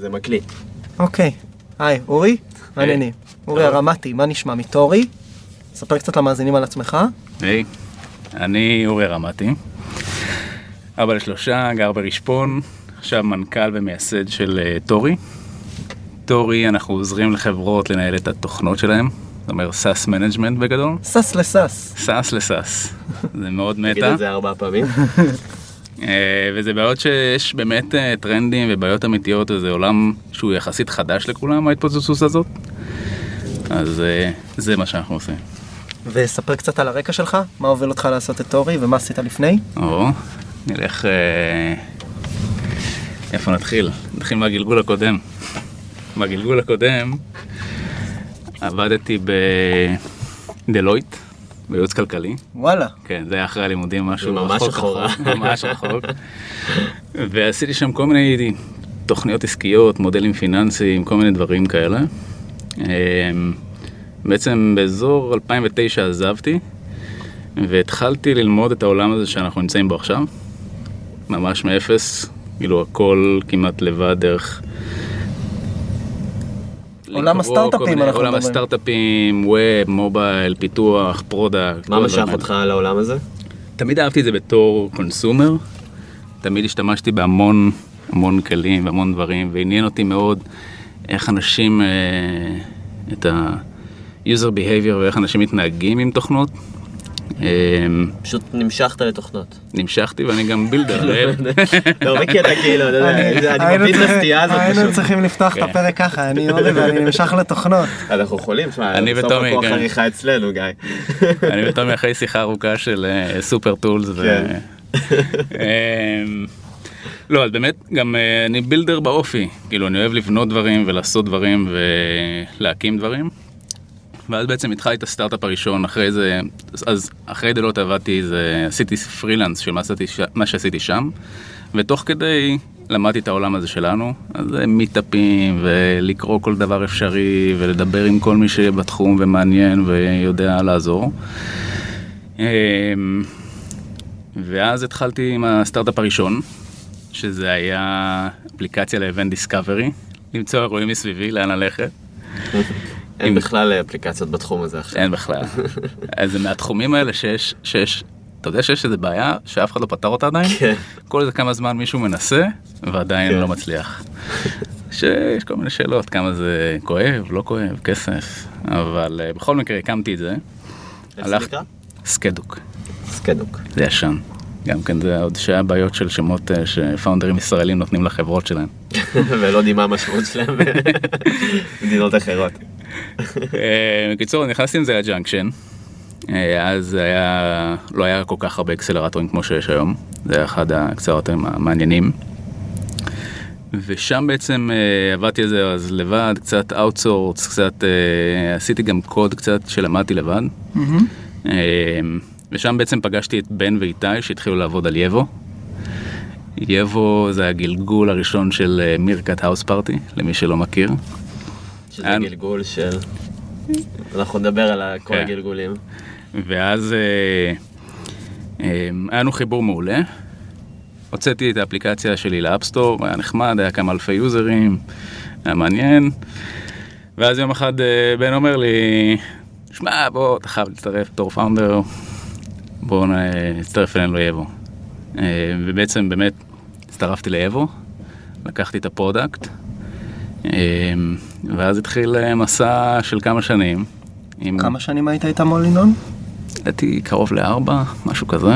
זה מקליט. אוקיי. היי, אורי? מה העניינים? אורי הרמתי, מה נשמע מטורי? ספר קצת למאזינים על עצמך. היי, אני אורי הרמתי. אבא לשלושה, גר ברשפון, עכשיו מנכ"ל ומייסד של טורי. טורי, אנחנו עוזרים לחברות לנהל את התוכנות שלהם. זאת אומרת, סאס מנג'מנט בגדול. סאס לסאס. סאס לסאס. זה מאוד מטה. תגיד את זה 4 פעמים. וזה בעיות שיש באמת טרנדים ובעיות אמיתיות, וזה עולם שהוא יחסית חדש לכולם, ההתפוצצות הזאת. אז זה מה שאנחנו עושים. וספר קצת על הרקע שלך, מה הוביל אותך לעשות את טורי ומה עשית לפני? נלך... איפה נתחיל? נתחיל מהגלגול הקודם. בגלגול הקודם עבדתי בדלויט, בייעוץ כלכלי. וואלה. כן, זה היה אחרי הלימודים, משהו ממש רחוק. ממש רחוק. ועשיתי שם כל מיני תוכניות עסקיות, מודלים פיננסיים, כל מיני דברים כאלה. בעצם באזור 2009 עזבתי, והתחלתי ללמוד את העולם הזה שאנחנו נמצאים בו עכשיו. ממש מאפס, כאילו הכל כמעט לבד דרך... עולם הסטארט-אפים אנחנו מדברים. עולם הסטארט-אפים, ווב, מובייל, פיתוח, פרודקט. מה משך אותך על העולם הזה? תמיד אהבתי את זה בתור קונסומר. תמיד השתמשתי בהמון כלים והמון דברים, ועניין אותי מאוד איך אנשים, את ה-user behavior ואיך אנשים מתנהגים עם תוכנות. פשוט נמשכת לתוכנות. נמשכתי ואני גם בילדר. לא, בקטע כאילו, אני מבין לסטייה הזאת פשוט. היינו צריכים לפתוח את הפרק ככה, אני אורי ואני נמשך לתוכנות. אנחנו יכולים, אני ותומי. כוח עריכה אצלנו, גיא. אני ותומי אחרי שיחה ארוכה של סופר טולס. לא, אז באמת, גם אני בילדר באופי. כאילו, אני אוהב לבנות דברים ולעשות דברים ולהקים דברים. ואז בעצם התחלתי את הסטארט-אפ הראשון, אחרי זה, אז אחרי דלות עבדתי, עשיתי פרילנס של מה שעשיתי שם, ותוך כדי למדתי את העולם הזה שלנו, אז מיטאפים, ולקרוא כל דבר אפשרי, ולדבר עם כל מי שבתחום ומעניין ויודע לעזור. ואז התחלתי עם הסטארט-אפ הראשון, שזה היה אפליקציה לאבנט דיסקאברי, למצוא אירועים מסביבי, לאן ללכת. אין בכלל אפליקציות בתחום הזה עכשיו. אין בכלל. אז מהתחומים האלה שיש, אתה יודע שיש איזו בעיה שאף אחד לא פתר אותה עדיין? כן. כל איזה כמה זמן מישהו מנסה ועדיין לא מצליח. שיש כל מיני שאלות, כמה זה כואב, לא כואב, כסף. אבל בכל מקרה הקמתי את זה. איך סליקה? סקדוק. סקדוק. זה ישן. גם כן זה עוד שהיה בעיות של שמות שפאונדרים ישראלים נותנים לחברות שלהם. ולא יודעים מה המשמעות שלהם במדינות אחרות. בקיצור, נכנסתי עם זה לג'אנקשן, אז לא היה כל כך הרבה אקסלרטורים כמו שיש היום, זה היה אחד האקסלרטורים המעניינים, ושם בעצם עבדתי על זה אז לבד, קצת אאוטסורס, קצת עשיתי גם קוד קצת שלמדתי לבד, ושם בעצם פגשתי את בן ואיתי שהתחילו לעבוד על ייבו. ייבו זה הגלגול הראשון של מירקט האוס פארטי, למי שלא מכיר. שזה גלגול של... אנחנו נדבר על כל הגלגולים. ואז היינו חיבור מעולה. הוצאתי את האפליקציה שלי לאפסטור, היה נחמד, היה כמה אלפי יוזרים, היה מעניין. ואז יום אחד בן אומר לי, שמע, בוא, אתה חייב להצטרף בתור פאונדר, בוא נצטרף אלינו ליבו. ובעצם באמת הצטרפתי ליבו, לקחתי את הפרודקט, ואז התחיל מסע של כמה שנים. כמה שנים היית איתם מול לינון? הייתי קרוב ל4, משהו כזה.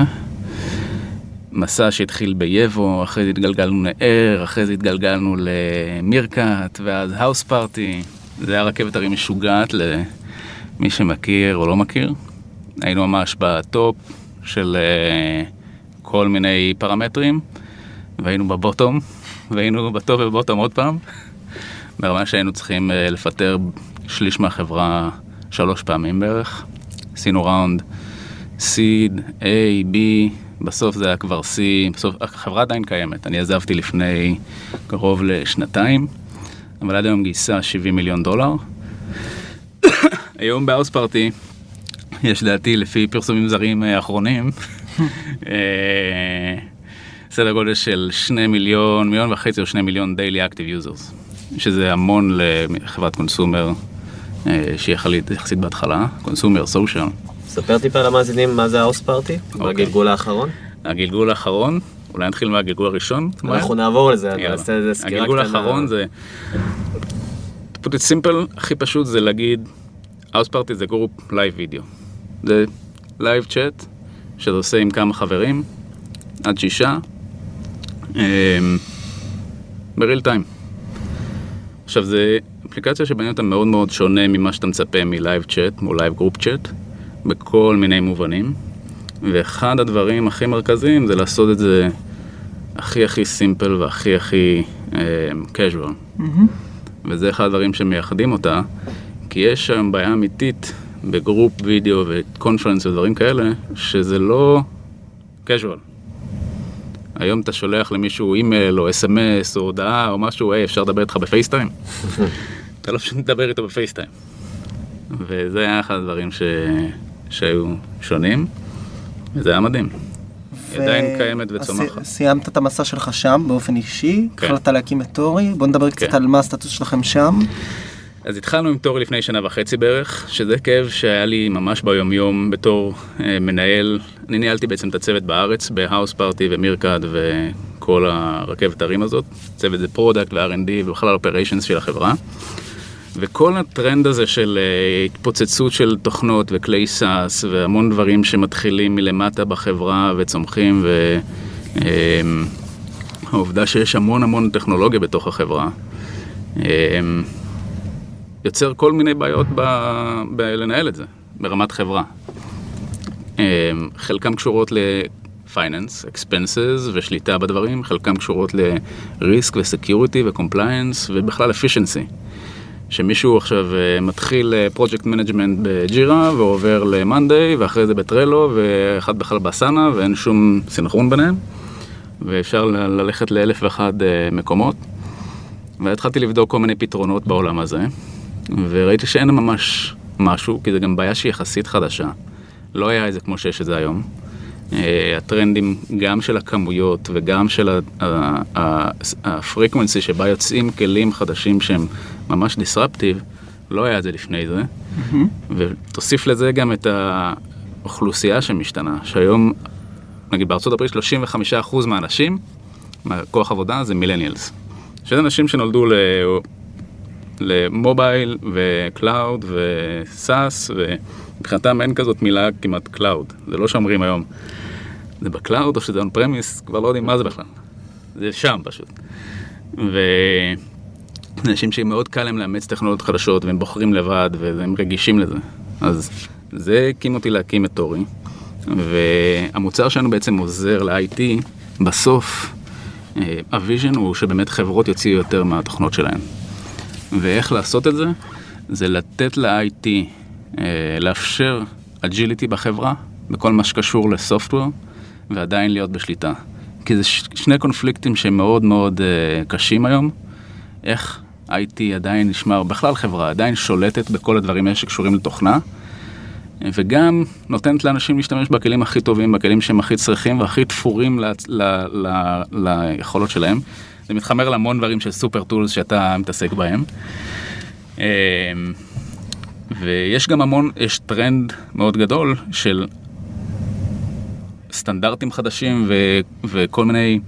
מסע שהתחיל ביבו, אחרי זה התגלגלנו נער, אחרי זה התגלגלנו למירקט, ואז האוס פארטי. זה היה רכבת הרי משוגעת למי שמכיר או לא מכיר. היינו ממש בטופ של כל מיני פרמטרים, והיינו בבוטום, והיינו בטופ ובבוטום עוד פעם. ברמה שהיינו צריכים לפטר 1/3 מהחברה 3 פעמים בערך. עשינו ראונד, סיד, איי, בי, בסוף זה היה כבר סי, בסוף החברה עדיין קיימת. אני עזבתי לפני קרוב ל2 שנים, אבל עד היום גייסה $70 מיליון. היום באוס פארטי, יש דעתי לפי פרסומים זרים האחרונים, סדר גודל של 2 מיליון, 1.5 מיליון או 2 מיליון דיילי אקטיב יוזרס. שזה המון לחברת קונסומר, שהיא יחסית בהתחלה, קונסומר, סושיאל. ספר טיפה על המאזינים מה זה האוס פארטי, הגלגול האחרון. הגלגול האחרון, אולי נתחיל מהגלגול הראשון. אנחנו נעבור לזה, נעשה איזה סקירה קטנה. הגלגול האחרון זה, to put it simple, הכי פשוט זה להגיד, האוס פארטי זה גרופ לייב וידאו. זה לייב צ'אט, שזה עושה עם כמה חברים, עד 6, בריל טיים. עכשיו, זו אפליקציה שבעניין אותה מאוד מאוד שונה ממה שאתה מצפה מלייב צ'אט, מלייב גרופ צ'אט, בכל מיני מובנים, ואחד הדברים הכי מרכזיים זה לעשות את זה הכי הכי סימפל והכי הכי קז'ואל. וזה אחד הדברים שמייחדים אותה, כי יש שם בעיה אמיתית בגרופ וידאו וקונפרנס ודברים כאלה, שזה לא קז'ואל. היום אתה שולח למישהו אימייל או אס-אמס או הודעה או משהו, אפשר לדבר איתך בפייסטיים? אתה לא אפשר לדבר איתו בפייסטיים. וזה היה אחד הדברים שהיו שונים, וזה היה מדהים. עדיין קיימת וצומחת. סיימת את המסע שלך שם באופן אישי, החלטת להקים את טורי, בוא נדבר קצת על מה הסטטוס שלכם שם. אז התחלנו עם טורי לפני 1.5 שנה בערך, שזה כאב שהיה לי ממש ביומיום בתור מנהל. אני ניהלתי בעצם את הצוות בארץ, בהאוס פארטי ומירקט וכל הרכבת הרים הזאת. צוות זה פרודקט ו-R&D ובכלל אופריישנס של החברה. וכל הטרנד הזה של התפוצצות של תוכנות וכלי סאס והמון דברים שמתחילים מלמטה בחברה וצומחים, והעובדה שיש המון המון טכנולוגיה בתוך החברה, יוצר כל מיני בעיות בלנהל את זה, ברמת חברה. חלקם קשורות ל-finance, expenses ושליטה בדברים, חלקם קשורות ל-risk ו-security ו-compliance ובכלל efficiency. שמישהו עכשיו מתחיל project management בג'ירה ועובר ל-Monday ואחרי זה בטרלו ואחד בכלל בסנה ואין שום סינכרון ביניהם. ואפשר ללכת ל1,001 מקומות. והתחלתי לבדוק כל מיני פתרונות בעולם הזה. וראיתי שאין ממש משהו, כי זה גם בעיה שהיא יחסית חדשה. לא היה איזה כמו שיש את זה היום. הטרנדים גם של הכמויות וגם של הפריקוונסי שבה יוצאים כלים חדשים שהם ממש דיסרפטיב, לא היה את זה לפני זה. ותוסיף לזה גם את האוכלוסייה שמשתנה, שהיום, נגיד בארצות הברית, 35% מהאנשים, מהכוח עבודה, זה מילניאלס. שזה אנשים שנולדו למובייל וקלאוד וסאס, ובחינתם אין כזאת מילה כמעט קלאוד. זה לא שאומרים היום, זה בקלאוד או שזה און פרמיס, כבר לא יודעים מה זה בכלל. זה שם פשוט. ואנשים שהם מאוד קל להם לאמץ טכנולוגיות חדשות, והם בוחרים לבד, והם רגישים לזה. אז זה הקים אותי להקים את טורי, והמוצר שלנו בעצם עוזר ל-IT בסוף. הוויז'ן הוא שבאמת חברות יוציאו יותר מהתוכנות שלהן. ואיך לעשות את זה? זה לתת ל-IT, לאפשר agility בחברה, בכל מה שקשור לסופטוור, ועדיין להיות בשליטה. כי זה שני קונפליקטים שמאוד מאוד קשים היום. איך IT עדיין נשמר, בכלל חברה עדיין שולטת בכל הדברים האלה שקשורים לתוכנה, וגם נותנת לאנשים להשתמש בכלים הכי טובים, בכלים שהם הכי צריכים והכי תפורים ליכולות שלהם. זה מתחמר להמון דברים של סופר טולס שאתה מתעסק בהם. ויש גם המון, יש טרנד מאוד גדול של סטנדרטים חדשים וכל מיני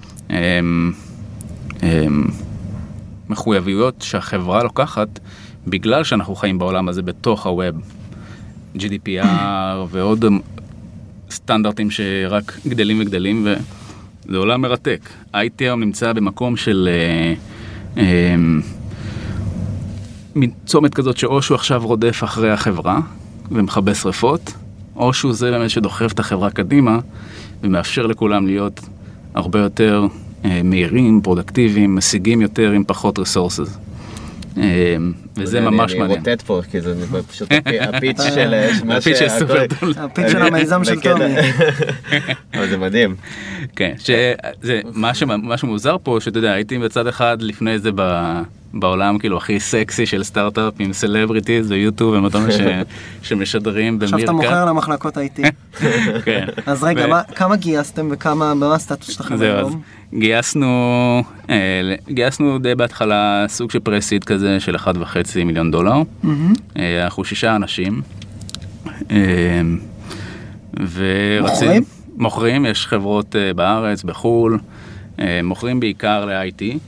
מחויבויות שהחברה לוקחת, בגלל שאנחנו חיים בעולם הזה בתוך הווב. GDPR ועוד סטנדרטים שרק גדלים וגדלים, וזה עולם מרתק. IT היום נמצא במקום של צומת כזאת שאו שהוא עכשיו רודף אחרי החברה ומחבש שריפות, או שהוא זה באמת שדוחף את החברה קדימה ומאפשר לכולם להיות הרבה יותר מהירים, פרודקטיביים, משיגים יותר עם פחות ריסורסס. וזה ממש מעניין. אני רוטט פה, כי זה פשוט הפיץ' של הפיץ' של המיזם של טומי. אבל זה מדהים. כן, שזה משהו מוזר פה, שאתה יודע, הייתי בצד אחד לפני זה בעולם כאילו הכי סקסי של סטארט-אפ עם סלבריטיז ויוטיוב ומתאום שמשדרים במירקט. עכשיו אתה מוכר למחלקות IT. כן. אז רגע, כמה גייסתם וכמה הסטטוס שלכם היום? גייסנו די בהתחלה סוג של פרסיד כזה של 1.5 מיליון דולר. אנחנו 6 אנשים. מוכרים? מוכרים, יש חברות בארץ, בחול, מוכרים בעיקר ל-IT.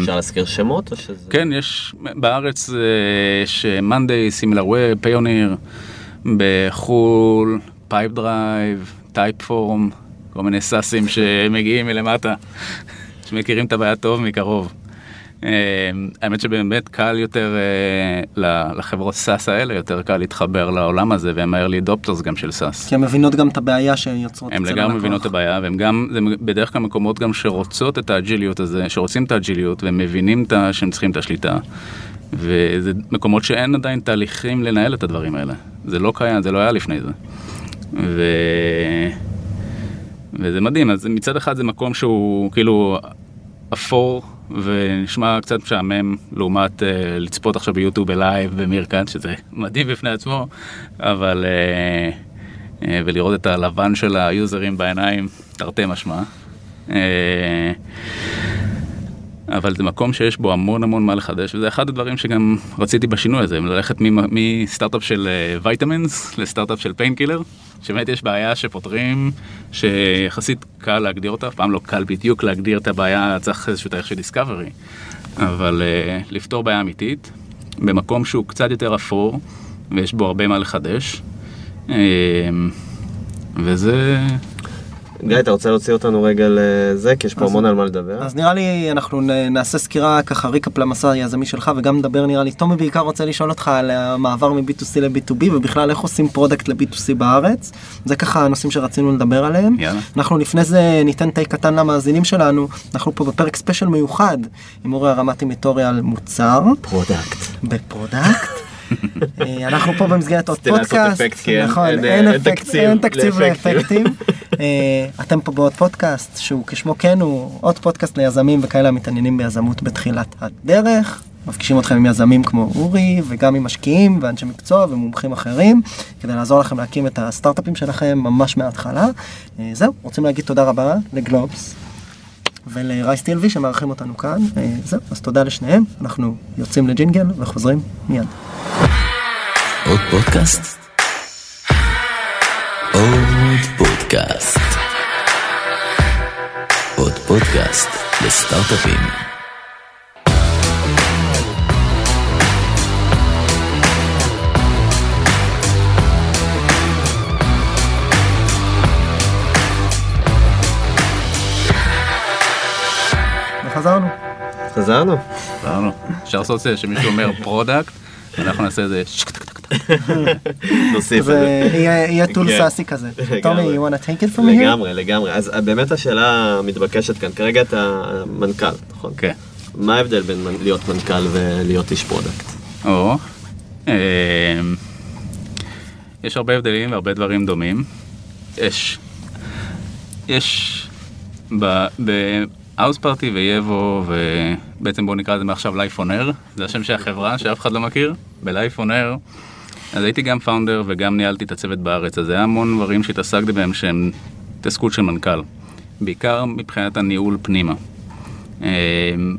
אפשר להזכיר שמות? כן, יש בארץ Monday, SimilarWeb, Pioneer, בחול, Pipedrive, Typeform, כל מיני ססים שמגיעים מלמטה, שמכירים את הבעיה טוב מקרוב. האמת שבאמת קל יותר לחברות סס האלה, יותר קל להתחבר לעולם הזה, והם early adopters גם של סס. כי הן מבינות גם את הבעיה שיוצרות אצל הלקוח. הן לגמרי מבינות את הבעיה, והן גם, בדרך כלל מקומות גם שרוצות את האג'יליות הזה, שרוצים את האג'יליות, והם מבינים שהם צריכים את השליטה. וזה מקומות שאין עדיין תהליכים לנהל את הדברים האלה. זה לא קיים, זה לא היה לפני זה. וזה מדהים, אז מצד אחד זה מקום שהוא כאילו אפור, ונשמע קצת משעמם, לעומת לצפות עכשיו ביוטיוב בלייב במירקט, שזה מדהים בפני עצמו, אבל ולראות את הלבן של היוזרים בעיניים, תרתי משמע. אבל זה מקום שיש בו המון המון מה לחדש, וזה אחד הדברים שגם רציתי בשינוי הזה, ללכת מסטארט-אפ של וייטמינס לסטארט-אפ של פיינקילר, שבאמת יש בעיה שפותרים, שיחסית קל להגדיר אותה, פעם לא קל בדיוק להגדיר את הבעיה, צריך איזשהו תהליך של דיסקאברי, אבל לפתור בעיה אמיתית, במקום שהוא קצת יותר אפור, ויש בו הרבה מה לחדש, וזה... גיא, אתה רוצה להוציא אותנו רגע לזה, כי יש פה המון על מה לדבר. אז נראה לי, אנחנו נעשה סקירה ככה ריקאפ למסע היזמי שלך, וגם נדבר נראה לי, תומי בעיקר רוצה לשאול אותך על המעבר מ-B2C ל-B2B, ובכלל איך עושים פרודקט ל-B2C בארץ. זה ככה הנושאים שרצינו לדבר עליהם. אנחנו לפני זה ניתן טייק קטן למאזינים שלנו, אנחנו פה בפרק ספיישל מיוחד, עם אורי הרמתי מטורי על מוצר. פרודקט. בפרודקט. אנחנו פה במסגרת עוד פודקאסט, נכון, אין תקציב לאפקטים, אתם פה בעוד פודקאסט שהוא כשמו כן הוא עוד פודקאסט ליזמים וכאלה מתעניינים ביזמות בתחילת הדרך, מפגישים אתכם עם יזמים כמו אורי וגם עם משקיעים ואנשי מקצוע ומומחים אחרים כדי לעזור לכם להקים את הסטארט-אפים שלכם ממש מההתחלה. זהו, רוצים להגיד תודה רבה לגלובס ולרייס טילבי שמארחים אותנו כאן. זהו, אז תודה לשניהם, אנחנו יוצאים לג'ינגל וחוזרים מיד. עוד פודקאסט? עוד פודקאסט. עוד פודקאסט לסטארט-אפים. וחזרנו. אפשר לעשות זה שמישהו אומר פרודקט, אנחנו נעשה איזה נוסיף. זה יהיה טול סאסי כזה. תומי, you want to take it from here? לגמרי, לגמרי. אז באמת השאלה מתבקשת כאן. כרגע אתה מנכ"ל, נכון? כן. מה ההבדל בין להיות מנכ"ל ולהיות איש פרודקט? או, יש הרבה הבדלים והרבה דברים דומים. יש אאוס פארטי וייבו, ובעצם בואו נקרא את זה מעכשיו לייפונר, זה השם של החברה שאף אחד לא מכיר, בלייפונר. אז הייתי גם פאונדר וגם ניהלתי את הצוות בארץ, אז זה היה המון דברים שהתעסקתי בהם שהם תסכות של מנכ"ל, בעיקר מבחינת הניהול פנימה.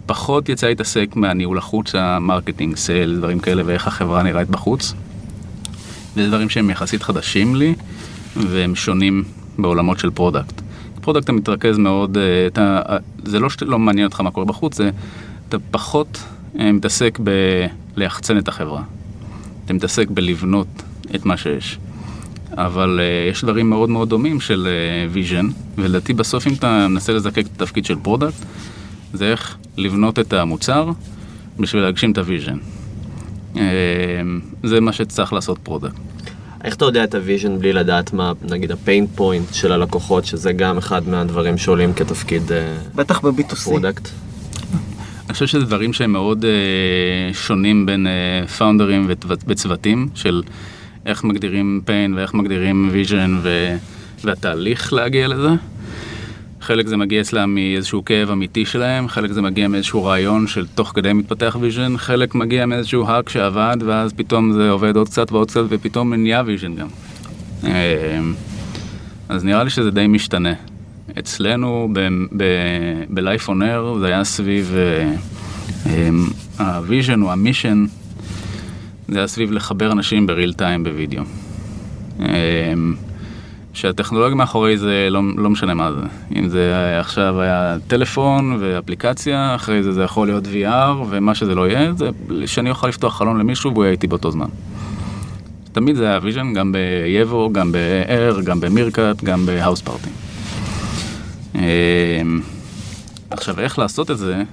פחות יצא להתעסק מהניהול החוץ, המרקטינג, סייל, דברים כאלה ואיך החברה נראית בחוץ. וזה דברים שהם יחסית חדשים לי, והם שונים בעולמות של פרודקט. פרודקט מתרכז מאוד, זה לא מעניין אותך מה קורה בחוץ, אתה פחות מתעסק בלהחצן את החברה. אתה מתעסק בלבנות את מה שיש. אבל יש דברים מאוד מאוד דומים של ויז'ן, ולדעתי בסוף אם אתה מנסה לזקק את התפקיד של פרודקט, זה איך לבנות את המוצר בשביל להגשים את הויז'ן. זה מה שצריך לעשות פרודקט. איך אתה יודע את הוויז'ן בלי לדעת מה, נגיד, הפיין פוינט של הלקוחות, שזה גם אחד מהדברים שעולים כתפקיד בטח ב-B2C. אני חושב שזה דברים שהם מאוד שונים בין פאונדרים וצוותים, של איך מגדירים פיין ואיך מגדירים ויז'ן והתהליך להגיע לזה. חלק זה מגיע אצלם מאיזשהו כאב אמיתי שלהם, חלק זה מגיע מאיזשהו רעיון של תוך כדי מתפתח ויז'ן, חלק מגיע מאיזשהו האק שעבד, ואז פתאום זה עובד עוד קצת ועוד קצת, ופתאום נהיה ויז'ן גם. אז נראה לי שזה די משתנה. אצלנו ב-Life on Air, זה היה סביב הוויז'ן או המישן, זה היה סביב לחבר אנשים בריל טיים בווידאו. שהטכנולוגיה מאחורי זה לא משנה מה זה. אם זה עכשיו היה טלפון ואפליקציה, אחרי זה זה יכול להיות VR, ומה שזה לא יהיה, זה שאני אוכל לפתוח חלון למישהו והוא יהיה איתי באותו זמן. תמיד זה היה ויז'ן, גם בייבו, גם ב-AR, גם במירקט, גם בהאוס פארטי. עכשיו, איך לעשות את זה?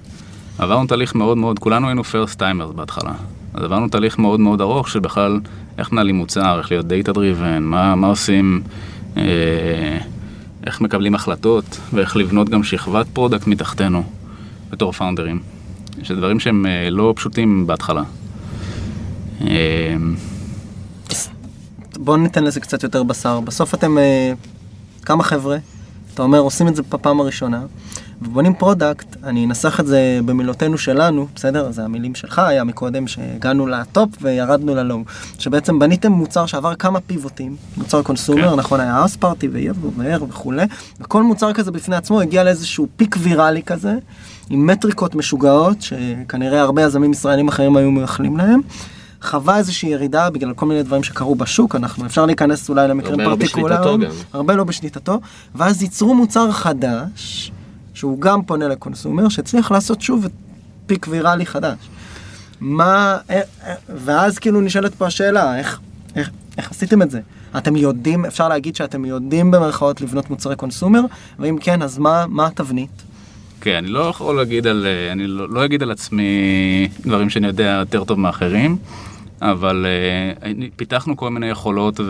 עברנו תהליך מאוד מאוד, כולנו היינו first timers בהתחלה. אז עברנו תהליך מאוד מאוד ארוך, שבכלל איך נעלים מוצר, איך להיות data driven, מה עושים, איך מקבלים החלטות, ואיך לבנות גם שכבת פרודקט מתחתנו, בתור פאונדרים. שזה דברים שהם לא פשוטים בהתחלה. בואו ניתן לזה קצת יותר בשר. בסוף אתם כמה חבר'ה, אתה אומר, עושים את זה בפעם הראשונה, ובונים פרודקט, אני אנסח את זה במילותינו שלנו, בסדר? זה המילים שלך היה מקודם שהגענו לטופ וירדנו ללונג, שבעצם בניתם מוצר שעבר כמה פיבוטים, מוצר קונסומר, okay. נכון, היה האוס פארטי וייבו וכו', וכל מוצר כזה בפני עצמו הגיע לאיזשהו פיק ויראלי כזה, עם מטריקות משוגעות, שכנראה הרבה יזמים ישראלים אחרים היו מייחלים להם, חווה איזושהי ירידה בגלל כל מיני דברים שקרו בשוק, אנחנו אפשר להיכנס אולי למקרים פרטיקולריים, הרבה לא בשליטתו, ואז ייצרו מוצר חדש, שהוא גם פונה לקונסומר, שצריך לעשות שוב פיק ויראלי חדש. מה, ואז כאילו נשאלת פה השאלה, איך עשיתם את זה? אתם יודעים, אפשר להגיד שאתם יודעים במרכאות לבנות מוצרי קונסומר, ואם כן, אז מה התבנית? כן, אני לא יכול להגיד על, אני לא אגיד על עצמי דברים שאני יודע יותר טוב מאחרים, אבל פיתחנו כל מיני יכולות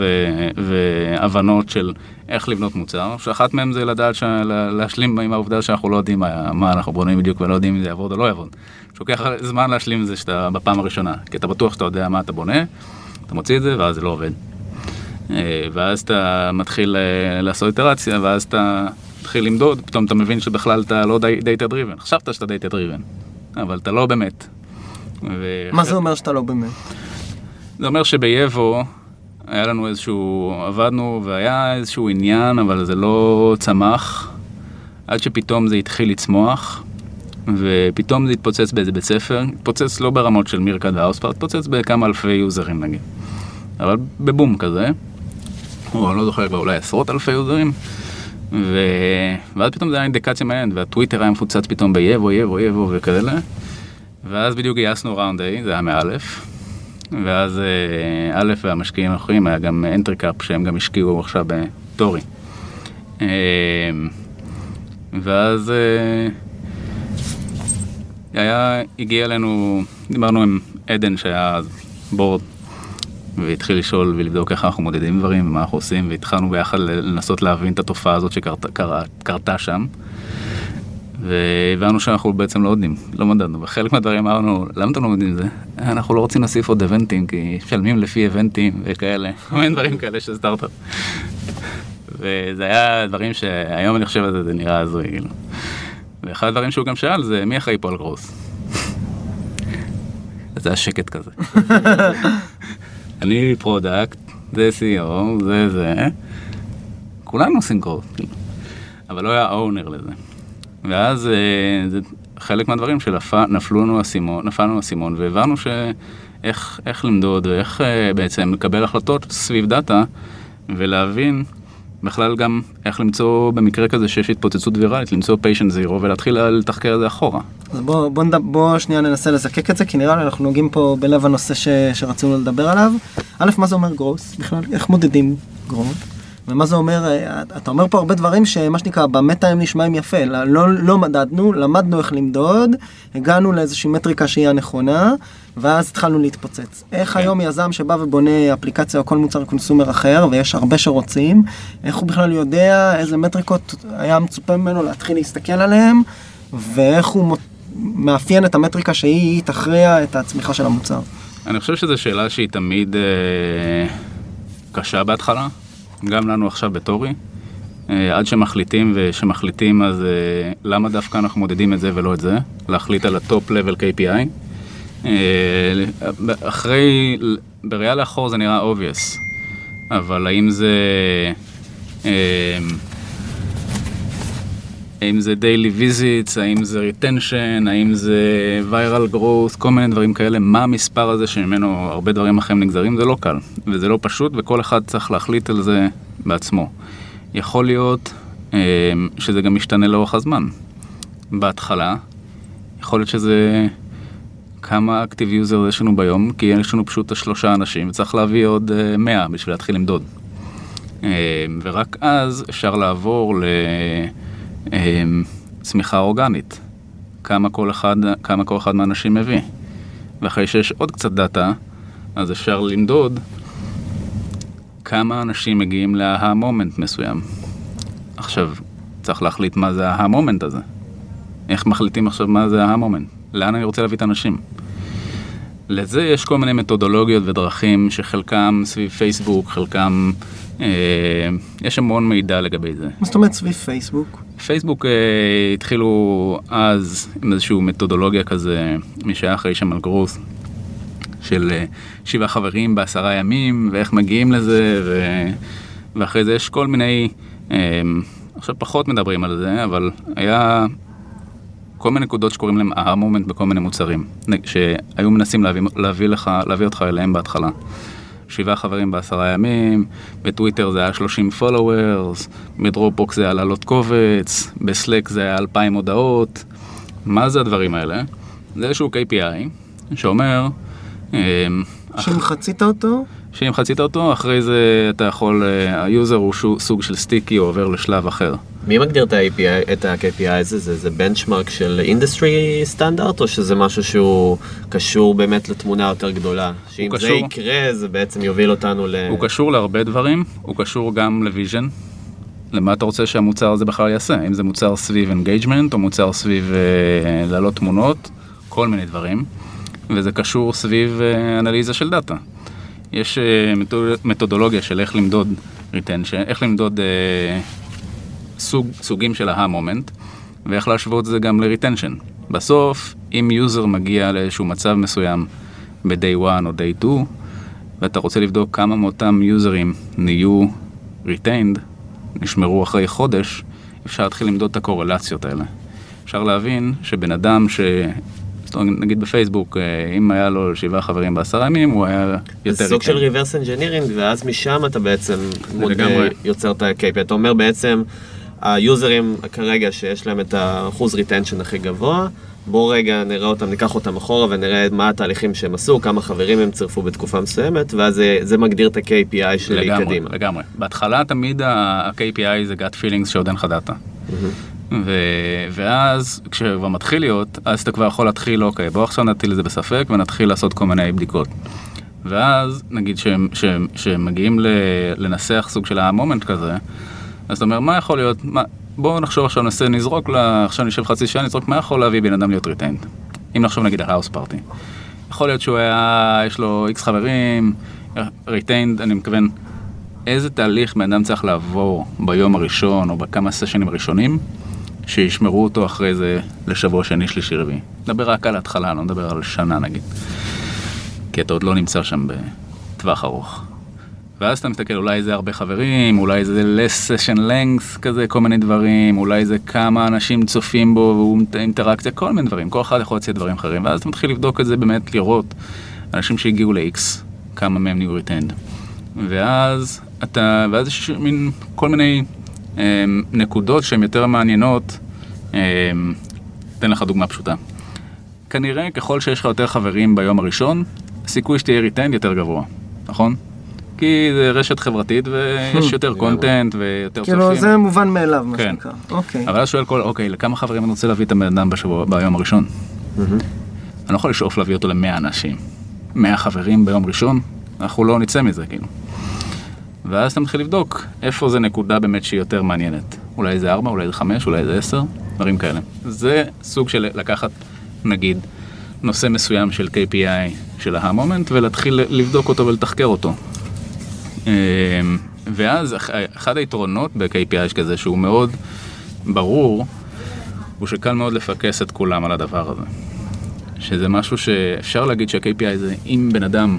והבנות של איך לבנות מוצר, שאחת מהם זה לדעת, להשלים עם העובדה שאנחנו לא יודעים מה אנחנו בונים בדיוק ולא יודעים אם זה יעבוד או לא יעבוד. שוקח זמן להשלים את זה שאתה בפעם הראשונה, כי אתה בטוח שאתה יודע מה אתה בונה, אתה מוציא את זה ואז זה לא עובד. ואז אתה מתחיל לעשות איטרציה, ואז אתה מתחיל למדוד, פתאום אתה מבין שבכלל אתה לא data driven. חשבת שאתה data driven, אבל אתה לא באמת. מה זה אומר שאתה לא באמת? זה אומר שבייבו היה לנו איזשהו, עבדנו והיה איזשהו עניין, אבל זה לא צמח, עד שפתאום זה התחיל לצמוח, ופתאום זה התפוצץ באיזה בית ספר, התפוצץ לא ברמות של מירקט והאוספארט, התפוצץ בכמה אלפי יוזרים נגיד, אבל בבום כזה, אני לא זוכר כבר אולי עשרות אלפי יוזרים, ואז פתאום זה היה אינדיקציה מעניין, והטוויטר היה מפוצץ פתאום בייבו וכאלה, ואז בדיוק גייסנו ראונד-איי, זה היה מאלף, ואז א' והמשקיעים האחרים היה גם אנטריקאפ שהם גם השקיעו עכשיו בטורי. ואז הגיע אלינו, דיברנו עם עדן שהיה אז בורד, והתחיל לשאול ולבדוק איך אנחנו מודדים דברים ומה אנחנו עושים, והתחלנו ביחד לנסות להבין את התופעה הזאת שקרתה שם. והבאנו שאנחנו בעצם לא יודעים, לא מדדנו, וחלק מהדברים אמרנו, למה אתם לא יודעים זה? אנחנו לא רוצים להוסיף עוד אבנטים, כי משלמים לפי אבנטים וכאלה, אין דברים כאלה של סטארט-אפ. וזה היה דברים שהיום אני חושב על זה, זה נראה הזוי, כאילו. ואחד הדברים שהוא גם שאל זה, מי אחראי פה על גרוס? זה היה שקט כזה. אני פרודקט, זה CEO, זה. כולנו עושים גרוס, אבל לא היה אונר לזה. ואז זה חלק מהדברים שנפלנו הסימון, והבנו איך למדוד ואיך בעצם לקבל החלטות סביב דאטה, ולהבין בכלל גם איך למצוא במקרה כזה שיש התפוצצות ויראלית, למצוא patient zero ולהתחיל לתחקר את זה אחורה. אז בוא שנייה ננסה לזקק את זה, כי נראה לי אנחנו נוגעים פה בלב הנושא שרצינו לדבר עליו. א', מה זה אומר גרוס? בכלל, איך מודדים גרוס? ומה זה אומר, אתה אומר פה הרבה דברים שמה שנקרא, במטה הם נשמעים יפה, לא מדדנו, למדנו איך למדוד, הגענו לאיזושהי מטריקה שהיא הנכונה, ואז התחלנו להתפוצץ. איך היום יזם שבא ובונה אפליקציה או כל מוצר קונסומר אחר, ויש הרבה שרוצים, איך הוא בכלל יודע איזה מטריקות היה מצופה ממנו להתחיל להסתכל עליהם, ואיך הוא מאפיין את המטריקה שהיא תכריע את הצמיחה של המוצר? אני חושב שזו שאלה שהיא תמיד קשה בהתחלה, גם לנו עכשיו בתורי, עד שמחליטים, ושמחליטים אז למה דווקא אנחנו מודדים את זה ולא את זה, להחליט על הטופ-לבל KPI. אחרי, בריאה לאחור זה נראה obvious, אבל האם זה אם זה daily visits, האם זה retention, האם זה viral growth, כל מיני דברים כאלה. מה המספר הזה שממנו הרבה דברים אחרים נגזרים? זה לא קל, וזה לא פשוט, וכל אחד צריך להחליט על זה בעצמו. יכול להיות שזה גם משתנה לאורך הזמן. בהתחלה, יכול להיות שזה כמה active user יש לנו ביום, כי יש לנו פשוט 3 אנשים, וצריך להביא עוד 100 בשביל להתחיל למדוד. ורק אז אפשר לעבור לצמיחה אורגנית. כמה כל אחד מהאנשים מביא. ואחרי שיש עוד קצת דאטה, אז אפשר למדוד כמה אנשים מגיעים לה-מומנט מסוים. עכשיו, צריך להחליט מה זה ה-מומנט הזה. איך מחליטים עכשיו מה זה ה-מומנט? לאן אני רוצה להביא את האנשים? לזה יש כל מיני מתודולוגיות ודרכים שחלקם סביב פייסבוק, חלקם... יש המון מידע לגבי זה. מה זאת אומרת סביב פייסבוק? פייסבוק התחילו אז עם איזושהי מתודולוגיה כזה, מי שהיה אחרי שם על גרוס, של 7 חברים ב10 ימים, ואיך מגיעים לזה, ואחרי זה יש כל מיני... עכשיו פחות מדברים על זה, אבל היה... כל מיני נקודות שקוראים להם המומנט בכל מיני מוצרים, שהיו מנסים להביא אותך אליהם בהתחלה. 7 חברים ב10 ימים, בטוויטר זה היה 30 followers, בדרופבוקס זה היה לעלות קובץ, בסלק זה היה 2,000 הודעות. מה זה הדברים האלה? זה איזשהו KPI שאומר... שאם חצית אותו? שאם חצית אותו, אחרי זה אתה יכול... היוזר הוא סוג של סטיקי, הוא עובר לשלב אחר. מי מגדיר את ה-KPI הזה? זה בנצ'מרק של אינדסטרי סטנדרט, או שזה משהו שהוא קשור באמת לתמונה יותר גדולה? שאם זה יקרה, זה בעצם יוביל אותנו ל... הוא קשור להרבה דברים, הוא קשור גם לוויז'ן. למה אתה רוצה שהמוצר הזה בכלל יעשה? אם זה מוצר סביב אנגייג'מנט, או מוצר סביב לעלות תמונות, כל מיני דברים. וזה קשור סביב אנליזה של דאטה. יש מתודולוגיה של איך למדוד ריטנשן, איך למדוד... סוגים של ה-moment, ואיך להשוות זה גם ל-retention. בסוף, אם יוזר מגיע לאיזשהו מצב מסוים ב-day 1 או day 2, ואתה רוצה לבדוק כמה מאותם יוזרים נהיו retained, נשמרו אחרי חודש, אפשר להתחיל למדוד את הקורלציות האלה. אפשר להבין שבן אדם ש... נגיד בפייסבוק, אם היה לו 7 חברים ב10 ימים, הוא היה יותר... זה סוג של ריברס אנג'ינירינג, ואז משם אתה בעצם יוצר את ה-KPI. אתה אומר בעצם, היוזרים כרגע שיש להם את האחוז ריטנשן הכי גבוה, בואו רגע נראה אותם, ניקח אותם אחורה ונראה מה התהליכים שהם עשו, כמה חברים הם צרפו בתקופה מסוימת, ואז זה מגדיר את ה-KPI שלי קדימה. לגמרי. בהתחלה תמיד ה-KPI זה gut feelings שעוד אין לך דאטה. ואז, כשכבר מתחיל להיות, אז אתה כבר יכול להתחיל, אוקיי, בואו עכשיו נטיל את זה בספק ונתחיל לעשות כל מיני בדיקות. ואז, נגיד שמגיעים לנסח סוג של המומנט כזה, אז אתה אומר, מה יכול להיות, בואו נחשוב עכשיו נזרוק, עכשיו נשב חצי שעה, נזרוק מה יכול להביא בן אדם להיות ריטיינד. אם נחשוב נגיד על האוס פארטי. יכול להיות שהוא היה, יש לו איקס חברים, ריטיינד, אני מכוון, איזה תהליך בן אדם צריך לעבור ביום הראשון או בכמה סשנים הראשונים, שישמרו אותו אחרי זה לשבוע שני, שלישי, רביעי. נדבר רק על ההתחלה, לא נדבר על שנה נגיד. כי אתה עוד לא נמצא שם בטווח ארוך. ואז אתה מסתכל, אולי זה הרבה חברים, אולי זה less session length כזה, כל מיני דברים, אולי זה כמה אנשים צופים בו, והוא אינטראקציה, כל מיני דברים. כל אחד יכול להציע דברים אחרים. ואז אתה מתחיל לבדוק את זה באמת, לראות אנשים שהגיעו ל-X, כמה מהם נהיו retained. ואז יש כל מיני... נקודות שהן יותר מעניינות. אתן לך דוגמה פשוטה. כנראה ככל שיש לך יותר חברים ביום הראשון, הסיכוי שתהיה ריטיינד יותר גבוה, נכון? כי זה רשת חברתית ויש יותר קונטנט ויותר סופים. כאילו זה מובן מאליו מה שנקרא. אבל אני שואל אוקיי, לכמה חברים אני רוצה להביא את האדם ביום הראשון? אני יכול לשאוף להביא אותו ל100 אנשים. 100 חברים ביום ראשון? אנחנו לא נצא מזה כאילו. ואז אתה מתחיל לבדוק איפה זה נקודה באמת שהיא יותר מעניינת. אולי זה 4, אולי זה 5, אולי זה 10, דברים כאלה. זה סוג של לקחת, נגיד, נושא מסוים של KPI של ה-moment, ולהתחיל לבדוק אותו ולתחקר אותו. ואז אחד היתרונות ב-KPI כזה, שהוא מאוד ברור, הוא שקל מאוד לפקס את כולם על הדבר הזה. שזה משהו שאפשר להגיד שה-KPI זה אם בן אדם...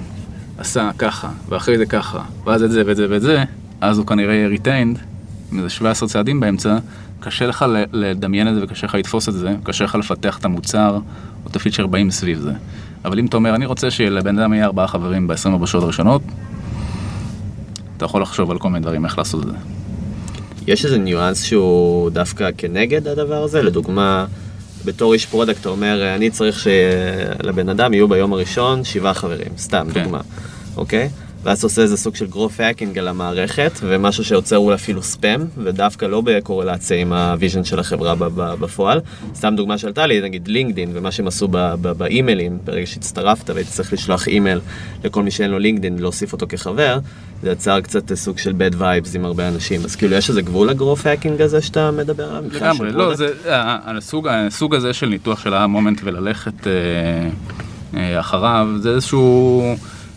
עשה ככה, ואחרי זה ככה, ואז את זה ואת זה ואת זה, אז הוא כנראה יהיה retained 17 צעדים באמצע, קשה לך לדמיין את זה וקשה לך לתפוס את זה, קשה לך לפתח את המוצר או את הפיצ'ר באים סביב זה. אבל אם אתה אומר, אני רוצה שלבן אדם יהיה 4 חברים ב-24 שעות הראשונות, אתה יכול לחשוב על כל מיני דברים איך לעשות את זה. יש איזה ניואנס שהוא דווקא כנגד הדבר הזה? לדוגמה, בתור איש פרודקט, אתה אומר, אני צריך שלבן אדם יהיו ביום הראשון 7 חברים, סתם, דוגמה. אוקיי? ואז עושה איזה סוג של growth hacking על המערכת, ומשהו שיוצר אולי אפילו ספאם, ודווקא לא בקורלציה עם הוויז'ן של החברה בפועל. סתם דוגמה שעלתה לי, נגיד לינקדין, ומה שהם עשו באימיילים, ברגע שהצטרפת, והייתי צריך לשלוח אימייל לכל מי שאין לו לינקדין, להוסיף אותו כחבר, זה יצר קצת סוג של bad vibes עם הרבה אנשים. אז כאילו יש איזה גבול לגרוף האקינג הזה שאתה מדבר עליו? לגמרי, לא, זה הסוג הזה של ניתוח של המומנט וללכת אחריו, זה איזשהו,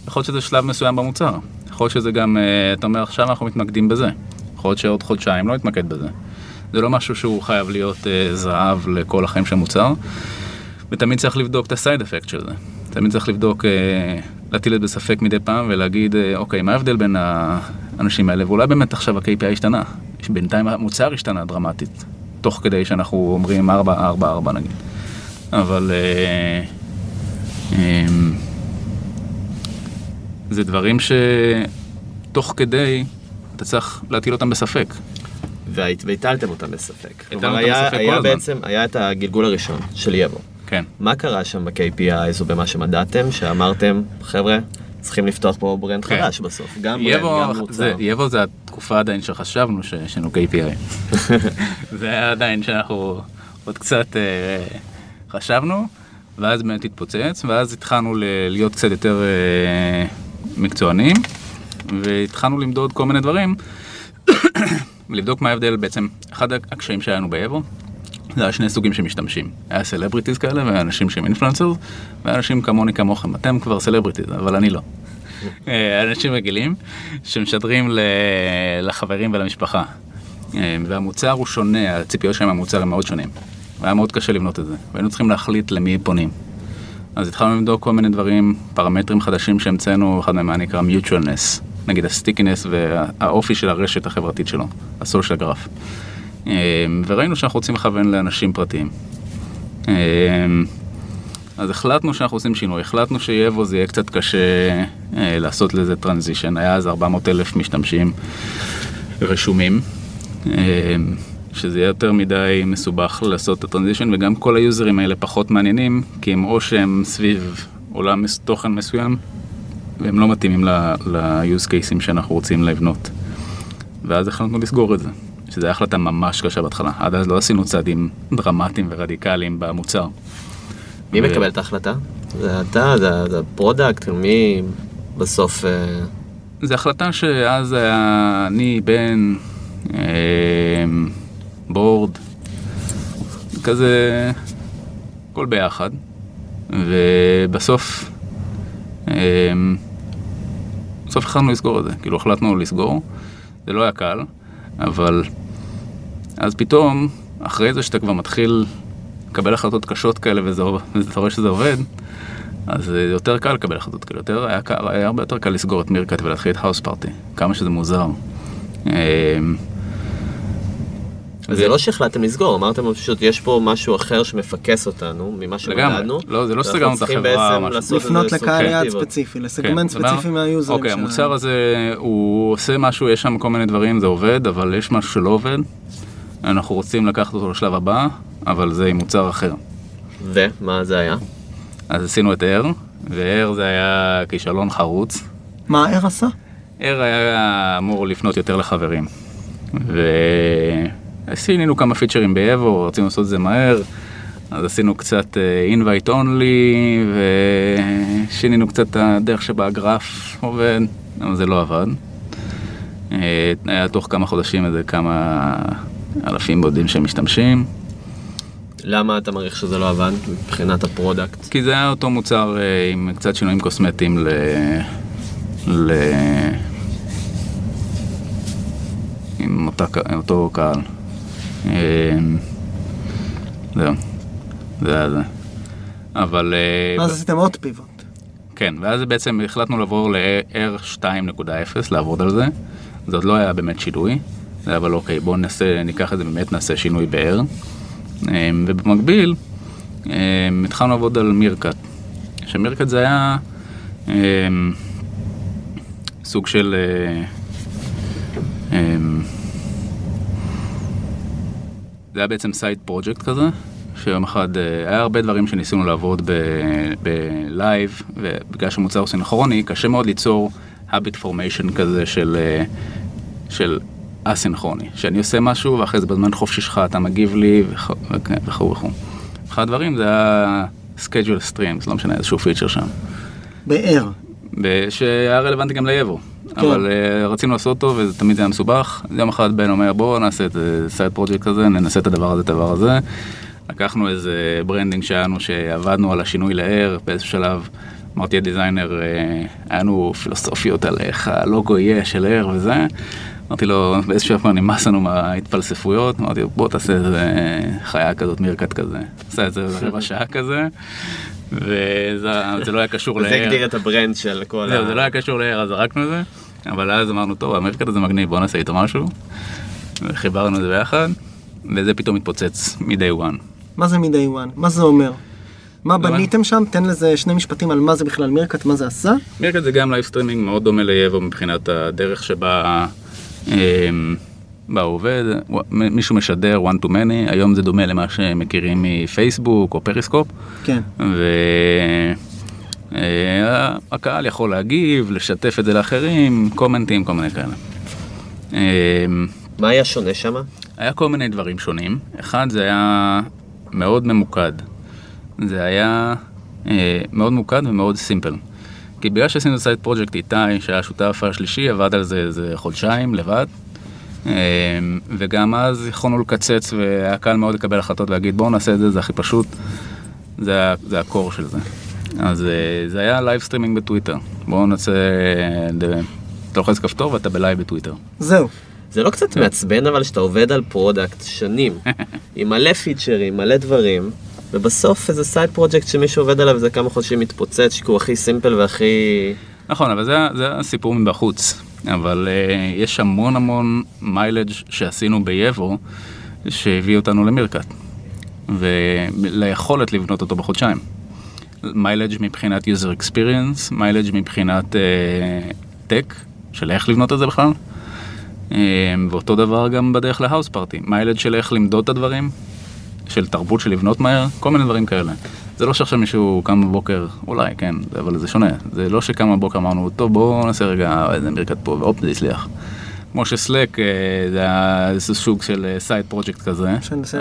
יכול להיות שזה שלב מסוים במוצר. יכול להיות שזה גם, אתה אומר, עכשיו אנחנו מתמקדים בזה. יכול להיות שעוד חודשיים לא נתמקד בזה. זה לא משהו שהוא חייב להיות זהב לכל החיים של מוצר, ותמיד צריך לבדוק את הסייד אפקט של זה. תמיד צריך לבדוק, להטיל את בספק מדי פעם ולהגיד, אוקיי, מה ההבדל בין האנשים האלה? ואולי באמת עכשיו ה-KPI השתנה. בינתיים המוצר השתנה דרמטית, תוך כדי שאנחנו אומרים 4-4-4 נגיד. אבל זה דברים שתוך כדי אתה צריך להטיל אותם בספק. והטלתם אותם בספק. כלומר, היה בעצם, היה את הגלגול הראשון של ייבו. כן. מה קרה שם ב-KPIs או במה שמדעתם, שאמרתם, חבר'ה, צריכים לפתוח פה ברנד חדש בסוף. גם ברנד, גם מוצר. ייבו זה התקופה עדיין שחשבנו שנו KPI. זה היה עדיין שאנחנו עוד קצת חשבנו, ואז באמת התפוצץ, ואז התחלנו להיות קצת יותר מקצוענים, והתחלנו למדוד כל מיני דברים, ולבדוק מה ההבדל בעצם. אחד הקשיים שהיינו ב-Evo, זה היה 2 סוגים שמשתמשים. היה סלבריטיז כאלה, ואנשים שהם אינפלואנסרס, ואנשים כמוני כמוכם. אתם כבר סלבריטיז, אבל אני לא. אנשים רגילים שמשדרים לחברים ולמשפחה. והמוצר הוא שונה, הציפיות שלהם המוצר הם מאוד שונים. והיה מאוד קשה לבנות את זה, והיינו צריכים להחליט למי פונים. אז התחלנו לבדוק כל מיני דברים, פרמטרים חדשים שהמצאנו, אחד מהם נקרא mutualness, נגיד הסטיקינס והאופי של הרשת החברתית שלו, הסושיאל גרף. וראינו שאנחנו רוצים לכוון לאנשים פרטיים. אז החלטנו שאנחנו עושים שינוי, החלטנו שיבוא זה יהיה קצת קשה לעשות לזה טרנזישן, היה אז 400,000 משתמשים רשומים, שזה יהיה יותר מדי מסובך לעשות את הטרנזישן, וגם כל היוזרים האלה פחות מעניינים, כי הם או שהם סביב עולם תוכן מסוים, והם לא מתאימים ל-use cases שאנחנו רוצים לבנות. ואז החלטנו לסגור את זה, שזו הייתה החלטה ממש קשה בהתחלה. עד אז לא עשינו צעדים דרמטיים ורדיקליים במוצר. מי מקבל את ההחלטה? זה אתה, זה הפרודקט, מי בסוף? זו החלטה שאז היה אני, בן, בורד, כזה, כל ביחד, ובסוף, בסוף החלטנו לסגור את זה, כאילו החלטנו לסגור, זה לא היה קל, אבל אז פתאום, אחרי זה שאתה כבר מתחיל לקבל החלטות קשות כאלה, ואתה רואה שזה עובד, אז יותר קל לקבל החלטות כאלה, היה הרבה יותר קל לסגור את מירקט ולהתחיל את האוס פארטי, כמה שזה מוזר. זה לא שהחלטתם לסגור, אמרתם פשוט, יש פה משהו אחר שמפקס אותנו, ממה שמדענו. לא, זה לא שסגרנו את החברה. לפנות לקהל יעד ספציפי, לסגמנט ספציפי מהיוזרים. אוקיי, המוצר הזה, הוא עושה משהו, יש שם כל מיני דברים, זה עובד, אבל יש משהו שלא עובד. אנחנו רוצים לקחת אותו לשלב הבא, אבל זה עם מוצר אחר. ומה זה היה? אז עשינו את AIR, ו-AIR זה היה כישלון חרוץ. מה AIR עשה? AIR היה אמור לפנות יותר לחברים. עשינו כמה פיצ'רים ב-Evo, רצינו לעשות את זה מהר, אז עשינו קצת invite only, ושינינו קצת הדרך שבה הגרף עובד, אבל זה לא עבד. היה תוך כמה חודשים איזה כמה אלפים בודדים שמשתמשים. למה אתה מעריך שזה לא עבד מבחינת הפרודקט? כי זה היה אותו מוצר עם קצת שינויים קוסמטיים עם אותו קהל. זהו, זה היה זה. אבל אז עשיתם עוד פיבוט. כן, ואז בעצם החלטנו לעבור ל-R2.0, לעבוד על זה. זה עוד לא היה באמת שינוי, אבל אוקיי, בואו ננסה, ניקח את זה, באמת נעשה שינוי בער. ובמקביל, התחלנו לעבוד על מירקט. שמירקט זה היה סוג של זה היה בעצם סייד פרוג'קט כזה, שיום אחד היה הרבה דברים שניסינו לעבוד בלייב, ובגלל שמוצר סינכרוני, קשה מאוד ליצור habit formation כזה של אסינכרוני, שאני עושה משהו, ואחרי זה בזמן חופשי שלך, אתה מגיב לי, וכו'. אחד הדברים זה היה schedule streams, לא משנה, איזשהו פיצ'ר שם. בער. שהיה רלוונטי גם ליבו. אבל רצינו לעשות אותו, וזה תמיד היה מסובך. יום אחד בן אומר, בואו נעשה את סייד פרוג'קט הזה, ננסה את הדבר הזה. לקחנו איזה ברנדינג שלנו, שעבדנו על השינוי לער, באיזשהו שלב, אמרתי הדיזיינר, היינו פילוסופיות על איך הלוגו יהיה של ער וזה. אמרתי לו, באיזשהו שלב אני מסנו מההתפלספויות, אמרתי לו, בוא תעשה איזה חיה כזאת, מירקט כזה. עשה את זה רבע שעה כזה. וזה לא היה קשור להר. זה הגדיר את הברנד של כל זה לא היה קשור להר, אז זרקנו את זה. אבל אז אמרנו, טוב, המירקט הזה מגניב, בוא נעשה איתו משהו. וחיברנו את זה ביחד, וזה פתאום מתפוצץ מ-day one. מה זה מ-day one? מה זה אומר? מה בניתם שם? תן לזה שני משפטים על מה זה בכלל מירקט, מה זה עשה? מירקט זה גם לייב סטרימינג מאוד דומה ליבו מבחינת הדרך שבה עובד, מישהו משדר one to many, היום זה דומה למה שמכירים מפייסבוק או פריסקופ, והקהל יכול להגיב, לשתף את זה לאחרים, קומנטים, כל מיני כאלה. מה היה שונה שם? היה כל מיני דברים שונים, אחד זה היה מאוד ממוקד, זה היה מאוד מוקד ומאוד סימפל, כי בגלל שעשינו סייד פרוג'קט איתי, שהיה שותף השלישי, עבד על זה איזה חודשיים לבד, וגם אז יכולנו לקצץ והיה קל מאוד לקבל החלטות ולהגיד בואו נעשה את זה, זה הכי פשוט, זה הקור של זה. אז זה היה לייב סטרימינג בטוויטר, בואו נעשה, תלוחץ כפתור ואתה בלייב בטוויטר. זהו. זה לא קצת מעצבן אבל שאתה עובד על פרודקט שנים, עם מלא פיצ'רים, מלא דברים, ובסוף איזה סייד פרוג'קט שמישהו עובד עליו זה כמה חודשים מתפוצץ, שכו הכי סימפל והכי... נכון, אבל זה הסיפור מבחוץ. אבל יש המון מיילג' שעשינו ביבו שהביא אותנו למירקט וליכולת לבנות אותו בחודשיים. מיילג' מבחינת user experience, מיילג' מבחינת tech, של איך לבנות את זה בכלל, ואותו דבר גם בדרך להאוס פארטי, מיילג' של איך למדוד את הדברים, של תרבות של לבנות מהר, כל מיני דברים כאלה. זה לא שעכשיו מישהו קם בבוקר, אולי, כן, אבל זה שונה. זה לא שקם בבוקר אמרנו, טוב, בואו נעשה רגע איזה מירקט פה, ואופ, זה יצליח. כמו שסלק, זה היה סוג של סייד פרוג'קט כזה,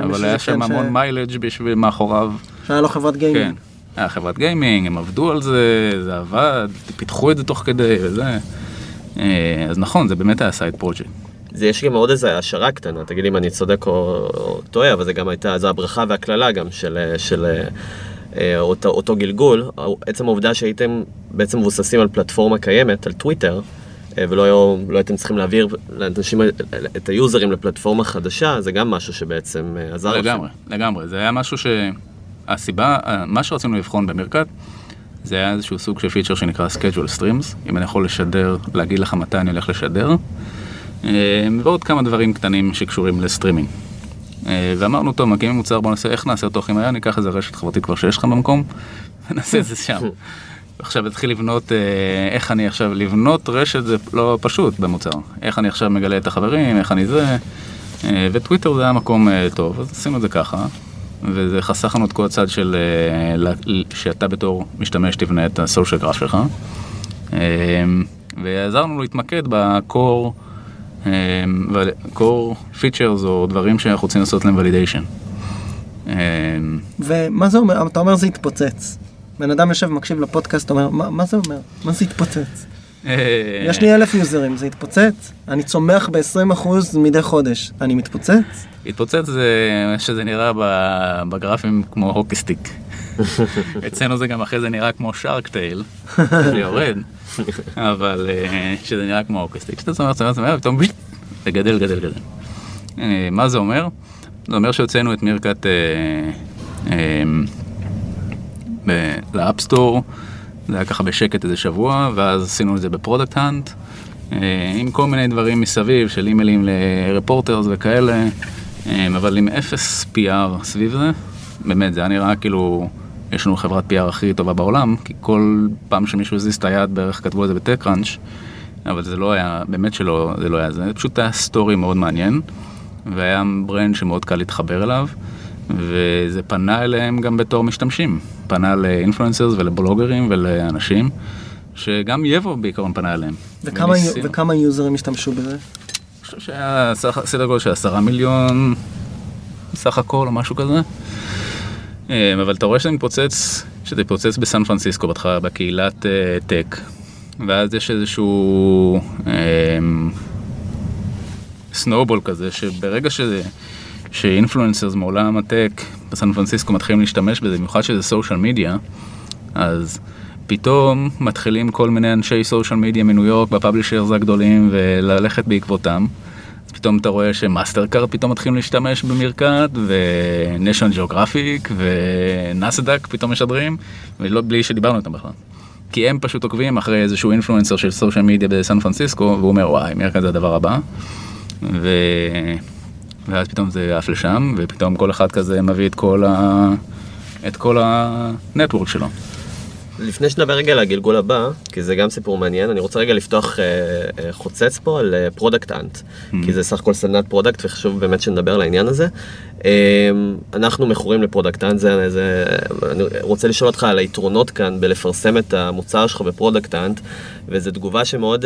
אבל היה שם המון מיילג' בשביל מאחוריו. שהיה לו חברת גיימינג. כן, היה חברת גיימינג, הם עבדו על זה, זה עבד, פיתחו את זה תוך כדי וזה. אז נכון, זה באמת היה סייד פרוג'קט. זה יש גם עוד איזו השערה קטנה, תגיד לי אם אני צודק או טועה, אבל זה גם הייתה, זו הברכה והכללה גם של אותו גלגול. עצם העובדה שהייתם בעצם מבוססים על פלטפורמה קיימת, על טוויטר, ולא הייתם צריכים להעביר לאנשים, את היוזרים לפלטפורמה חדשה, זה גם משהו שבעצם עזר לכם. לגמרי. זה היה משהו שהסיבה, מה שרצינו לבחון במירקט, זה היה איזשהו סוג של פיצ'ר שנקרא schedule streams, אם אני יכול לשדר, להגיד לך מתי אני הולך לשדר, ועוד כמה דברים קטנים שקשורים לסטרימינג. ואמרנו, טוב, מגיעים ממוצר, בוא נעשה, איך נעשה אותו הכי מהר, ניקח איזה רשת חברתית כבר שיש לך במקום, ונעשה את זה שם. עכשיו התחיל לבנות, איך אני עכשיו, לבנות רשת זה לא פשוט במוצר. איך אני עכשיו מגלה את החברים, איך אני זה, וטוויטר זה היה מקום טוב, אז עשינו את זה ככה, וזה חסך לנו את כל הצד של, שאתה בתור משתמש תבנה את הסושיאל גרף שלך, ועזרנו להתמקד בקור, core features או דברים שאנחנו רוצים לעשות להם validation. ומה זה אומר? אתה אומר זה התפוצץ. בן אדם יושב מקשיב לפודקאסט, אומר, מה זה אומר? מה זה התפוצץ? יש לי 1,000 יוזרים, זה התפוצץ? אני צומח ב-20% מדי חודש, אני מתפוצץ? התפוצץ זה שזה נראה בגרפים כמו הוקיסטיק. אצלנו זה גם אחרי זה נראה כמו שרק טייל, שיורד. אבל שזה נראה כמו אוקסטיק, שאתה צומח, ופתאום זה גדל. מה זה אומר? זה אומר שהוצאנו את מירקט לאפסטור, זה היה ככה בשקט איזה שבוע, ואז עשינו את זה בפרודקט הנט, עם כל מיני דברים מסביב, של אימיילים לרפורטרס וכאלה, אבל עם אפס PR סביב זה, באמת, זה היה נראה כאילו, יש לנו חברת PR הכי טובה בעולם, כי כל פעם שמישהו הזיז את היד בערך כתבו את זה בטק-ראנץ', אבל זה לא היה, באמת שלא, זה לא היה זה, פשוט היה סטורי מאוד מעניין, והיה ברנד שמאוד קל להתחבר אליו, וזה פנה אליהם גם בתור משתמשים, פנה לאינפלואנסרס ולבלוגרים ולאנשים, שגם ייבו בעיקרון פנה אליהם. וכמה יוזרים השתמשו בזה? אני חושב שהיה סדר גודל של 10 מיליון סך הכל או משהו כזה. אבל אתה רואה שזה מתפוצץ בסן פרנסיסקו בקהילת טק. ואז יש איזשהו סנובול כזה, שברגע שאינפלואנסרס מעולם הטק בסן פרנסיסקו מתחילים להשתמש בזה, במיוחד שזה סושיאל מדיה, אז פתאום מתחילים כל מיני אנשי סושיאל מדיה מניו יורק והפאבלישרס הגדולים וללכת בעקבותם. אז פתאום אתה רואה שמאסטרקארד פתאום מתחילים להשתמש במירקט, ונשן ג'אוגרפיק ונסדק פתאום משדרים, ולא בלי שדיברנו איתם בכלל. כי הם פשוט עוקבים אחרי איזשהו אינפלואנסר של סושיאל מדיה בסן פרנסיסקו, והוא אומר, וואי, מירקט זה הדבר הבא. ואז פתאום זה אף לשם, ופתאום כל אחד כזה מביא את כל הנטוורק שלו. לפני שנדבר רגע לגלגול הבא, כי זה גם סיפור מעניין, אני רוצה רגע לפתוח חוצץ פה על Product Hunt, כי זה סך הכל סדנת פרודקט, וחשוב באמת שנדבר על העניין הזה. אנחנו מכורים לפרודקט Hunt, אני רוצה לשאול אותך על היתרונות כאן, בלפרסם את המוצר שלך בפרודקט Hunt, וזו תגובה שמאוד,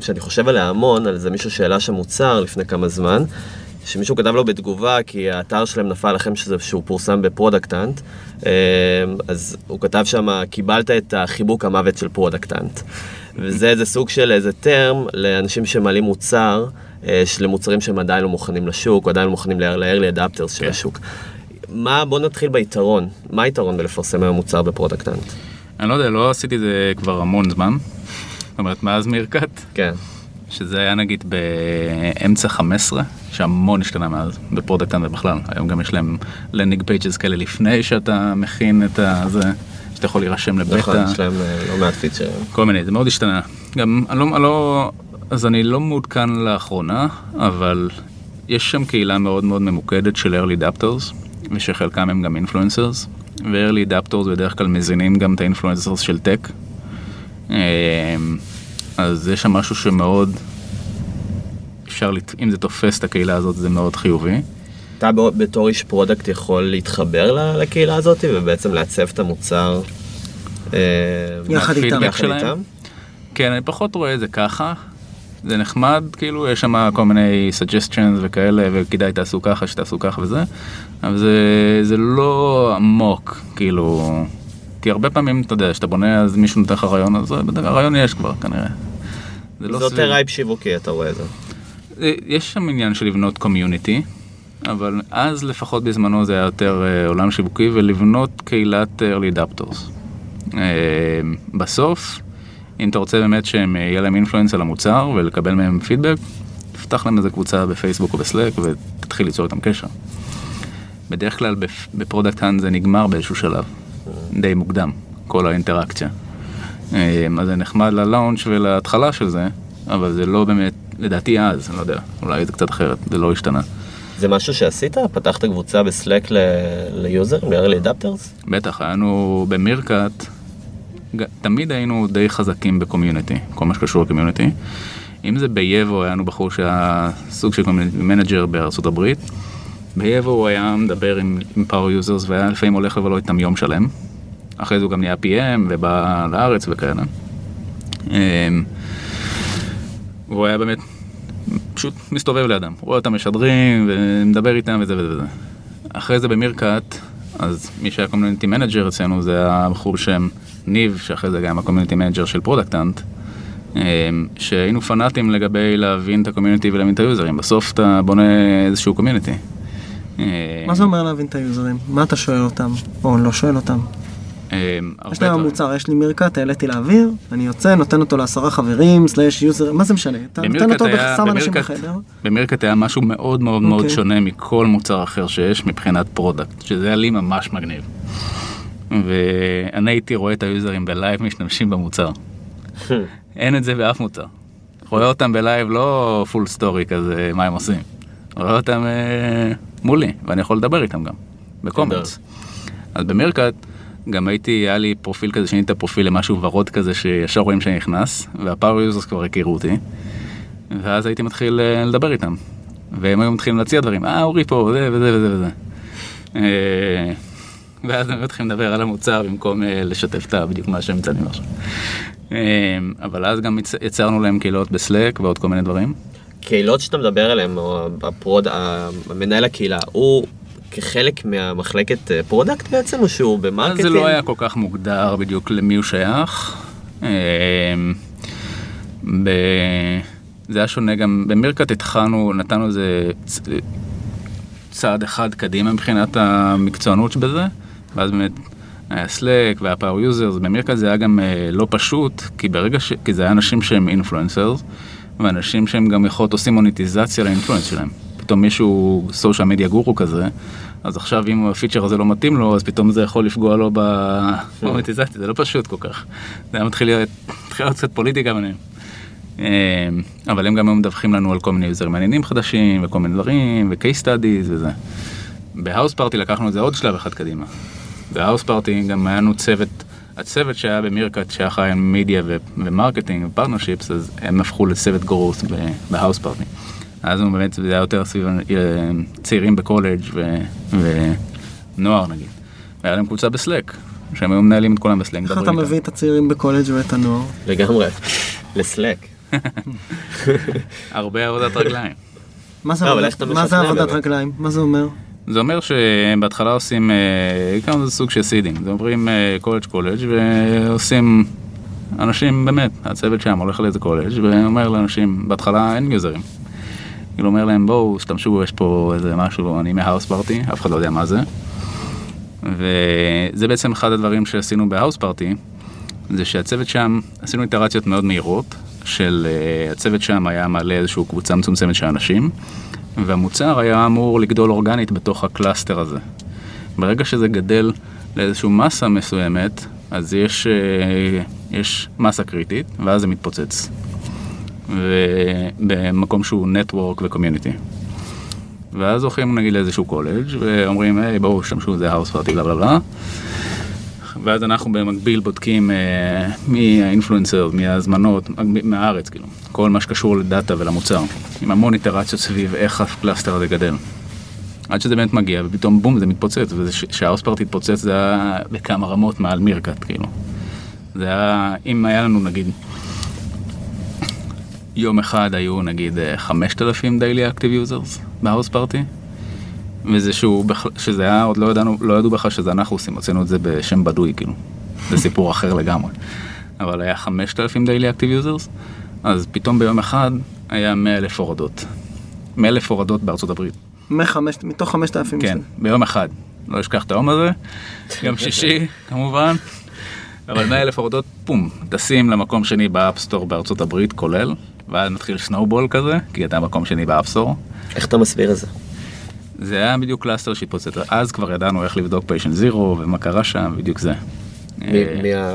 שאני חושב עליה המון, על זה מישהו שאלה שמוצר לפני כמה זמן, שמישהו כתב לו בתגובה, כי האתר שלהם נפל לכם שהוא פורסם בפרודקט Hunt, אז הוא כתב שם, קיבלת את החיבוק המוות של פרודקט Hunt. וזה איזה סוג של איזה טרם לאנשים שמעלים מוצר, למוצרים שהם עדיין לא מוכנים לשוק, או עדיין לא מוכנים ל-early adapters של השוק. בוא נתחיל ביתרון. מה היתרון בלפרסם המוצר בפרודקט Hunt? אני לא יודע, לא עשיתי את זה כבר המון זמן. זאת אומרת, מאז מירקט? כן. שזה היה נגיד באמצע 15, שהמון השתנה מאז, בפרודקט Hunt ובכלל. היום גם יש להם landing pages כאלה לפני שאתה מכין את זה, שאתה יכול להירשם לבטא. נכון, יש להם לא מעט פיצ'ר. כל מיני, זה מאוד השתנה. גם, אז אני לא מעודכן לאחרונה, אבל יש שם קהילה מאוד מאוד ממוקדת של early adapters, ושחלקם הם גם influencers, ו-early adapters בדרך כלל מזינים גם את ה-influencers של טק. אז יש שם משהו שמאוד אפשר, אם זה תופס את הקהילה הזאת, זה מאוד חיובי. אתה בתור איש פרודקט יכול להתחבר לקהילה הזאת, ובעצם לעצב את המוצר יחד איתם? כן, אני פחות רואה את זה ככה. זה נחמד, כאילו, יש שם כל מיני suggestions וכאלה, וכדאי תעשו ככה, שתעשו ככה וזה. אבל זה לא עמוק, כאילו. כי הרבה פעמים, אתה יודע, שאתה בונה, אז מישהו נותן לך רעיון, אז הרעיון יש כבר, כנראה. זה יותר רעיון שיווקי, אתה רואה את זה. יש שם עניין של לבנות קומיוניטי, אבל אז לפחות בזמנו זה היה יותר עולם שיווקי, ולבנות קהילת early adapters. בסוף, אם אתה רוצה באמת שהם יהיה להם אינפלואנס על המוצר, ולקבל מהם פידבק, תפתח להם איזה קבוצה בפייסבוק או בסלק, ותתחיל ליצור איתם קשר. בדרך כלל, בפרודקט Hunt זה נגמר באיזשהו שלב. די מוקדם, כל האינטראקציה. אז זה נחמד ללאונג' ולהתחלה של זה, אבל זה לא באמת, לדעתי אז, אני לא יודע, אולי זה קצת אחרת, זה לא השתנה. זה משהו שעשית? פתחת קבוצה בסלק ליוזרים, ל-early adapters? בטח, היינו במירקט, תמיד היינו די חזקים בקומיוניטי, כל מה שקשור לקומיוניטי. אם זה בייבו, היינו בחור שהיה סוג של מנג'ר בארצות הברית, בייבו הוא היה מדבר עם פאור יוזרס, והיה לפעמים הולך לבלו איתם יום שלם. אחרי זה הוא גם נהיה PM ובא לארץ וכאלה. הוא היה באמת פשוט מסתובב לאדם. הוא רואה אותם משדרים ומדבר איתם וזה וזה וזה. אחרי זה במירקט, אז מי שהיה קומיוניטי מנג'ר אצלנו זה הבחור שם ניב, שאחרי זה גם הקומיוניטי מנג'ר של פרודקט Hunt, שהיינו פנאטים לגבי להבין את הקומיוניטי ולהבין את היוזרים. בסוף אתה בונה איזשהו קומיוניטי. מה זה אומר להבין את היוזרים? מה אתה שואל אותם? או לא שואל אותם? יש להם מוצר, יש לי מירקט, העליתי לאוויר, אני יוצא, נותן אותו ל10 חברים, סלש יוזר, מה זה משנה? אתה נותן אותו בחסם אנשים בחדר? במירקט היה משהו מאוד מאוד מאוד שונה מכל מוצר אחר שיש מבחינת פרודקט, שזה היה לי ממש מגניב. ואני הייתי רואה את היוזרים בלייב משתמשים במוצר. אין את זה באף מוצר. רואה אותם בלייב, לא פול סטורי כזה, מה הם עושים. רואה אותם מולי, ואני יכול לדבר איתם גם, בקומץ. אז במירקט, גם היה לי פרופיל כזה, שיניתי את הפרופיל למשהו ורוד כזה, שישר רואים שאני נכנס, והפאוור יוזרס כבר הכירו אותי, ואז הייתי מתחיל לדבר איתם. והם היו מתחילים להציע דברים, אורי פה, זה וזה וזה וזה. ואז הם מתחילים לדבר על המוצר, במקום לשתף את בדיוק מה שהם מצלמים עכשיו. אבל אז גם יצרנו להם קהילות בסלק, ועוד כל מיני דברים. קהילות שאתה מדבר עליהם, המנהל הקהילה, הוא כחלק מהמחלקת פרודקט בעצם, או שהוא במרקטינג? זה לא היה כל כך מוגדר בדיוק למי הוא שייך. זה היה שונה גם, במירקט התחלנו, נתנו איזה צעד אחד קדימה מבחינת המקצוענות שבזה, ואז באמת היה סלק והפאור יוזרס, במירקט זה היה גם לא פשוט, כי זה היה אנשים שהם אינפלואנסרס, ואנשים שהם גם יכולות עושים מוניטיזציה לאינפלואנס שלהם. פתאום מישהו סושיאל מדיה גורו כזה, אז עכשיו אם הפיצ'ר הזה לא מתאים לו, אז פתאום זה יכול לפגוע לו במוניטיזציה, זה לא פשוט כל כך. זה היה מתחיל להיות קצת פוליטיקה ביניהם. אבל הם גם היום מדווחים לנו על כל מיני יוזרים מעניינים חדשים וכל מיני דברים וקייס סטאדיז וזה. בהאוס פארטי לקחנו את זה עוד שלב אחד קדימה. בהאוס פארטי גם היינו צוות, הצוות שהיה במירקט שהיה חיים מידיה ומרקטינג ופרטנרשיפס, אז הם הפכו לצוות גרוס בהאוס פארטי. אז באמת זה היה יותר סביב צעירים בקולג' ונוער נגיד. והיה להם קבוצה בסלק, שהם היום מנהלים את כולם בסלק. איך אתה מביא את הצעירים בקולג' ואת הנוער? לגמרי, לסלק. הרבה עבודת רגליים. מה זה עבודת רגליים? מה זה אומר? זה אומר שבהתחלה עושים כמה זה סוג של סידינג, זה אומרים קולג' ועושים אנשים באמת, הצוות שם הולך לאיזה קולג' ואומר לאנשים, בהתחלה אין יוזרים, הוא אומר להם בואו שתמשו, יש פה איזה משהו, אני מההאוס פארטי, אף אחד לא יודע מה זה, וזה בעצם אחד הדברים שעשינו בהאוס פארטי, זה שהצוות שם, עשינו איטרציות מאוד מהירות של הצוות שם היה מעלה איזשהו קבוצה מצומצמת של אנשים, והמוצר היה אמור לגדול אורגנית בתוך הקלאסטר הזה. ברגע שזה גדל לאיזשהו מסה מסוימת, אז יש מסה קריטית, ואז זה מתפוצץ. במקום שהוא נטוורק וקומיוניטי. ואז הולכים נגיד לאיזשהו קולג' ואומרים, בואו, שתמשו, זה האוס פארטי, בלה בלה בלה. ואז אנחנו במקביל בודקים מי האינפלואנסר, מי ההזמנות, מהארץ, כאילו. כל מה שקשור לדאטה ולמוצר. עם המון איטרציות סביב איך הקלאסטר הזה גדל. עד שזה באמת מגיע, ופתאום בום, זה מתפוצץ. כשהאוס פארטי התפוצץ, זה היה בכמה רמות מעל מירקט, כאילו. זה היה, אם היה לנו, נגיד, יום אחד היו, נגיד, 5,000 דיילי אקטיב יוזרס בהאוס פארטי. וזה שזה היה, עוד לא ידעו בכלל שזה אנחנו עושים, הוצאנו את זה בשם בדוי, כאילו. זה סיפור אחר לגמרי. אבל היה 5,000 דיילי אקטיב יוזרס, אז פתאום ביום אחד היה 100,000 הורדות. 100,000 הורדות בארצות הברית. מתוך 5,000? כן, ביום אחד. לא אשכח את היום הזה, גם שישי, כמובן. אבל 100,000 הורדות, פום, תשים למקום שני באפסטור בארצות הברית, כולל, ואז מתחיל סנובול כזה, כי אתה מקום שני באפסטור. איך אתה מסביר את זה? זה היה בדיוק קלאסטר שהתפוצץ, אז כבר ידענו איך לבדוק patient zero ומה קרה שם, בדיוק זה.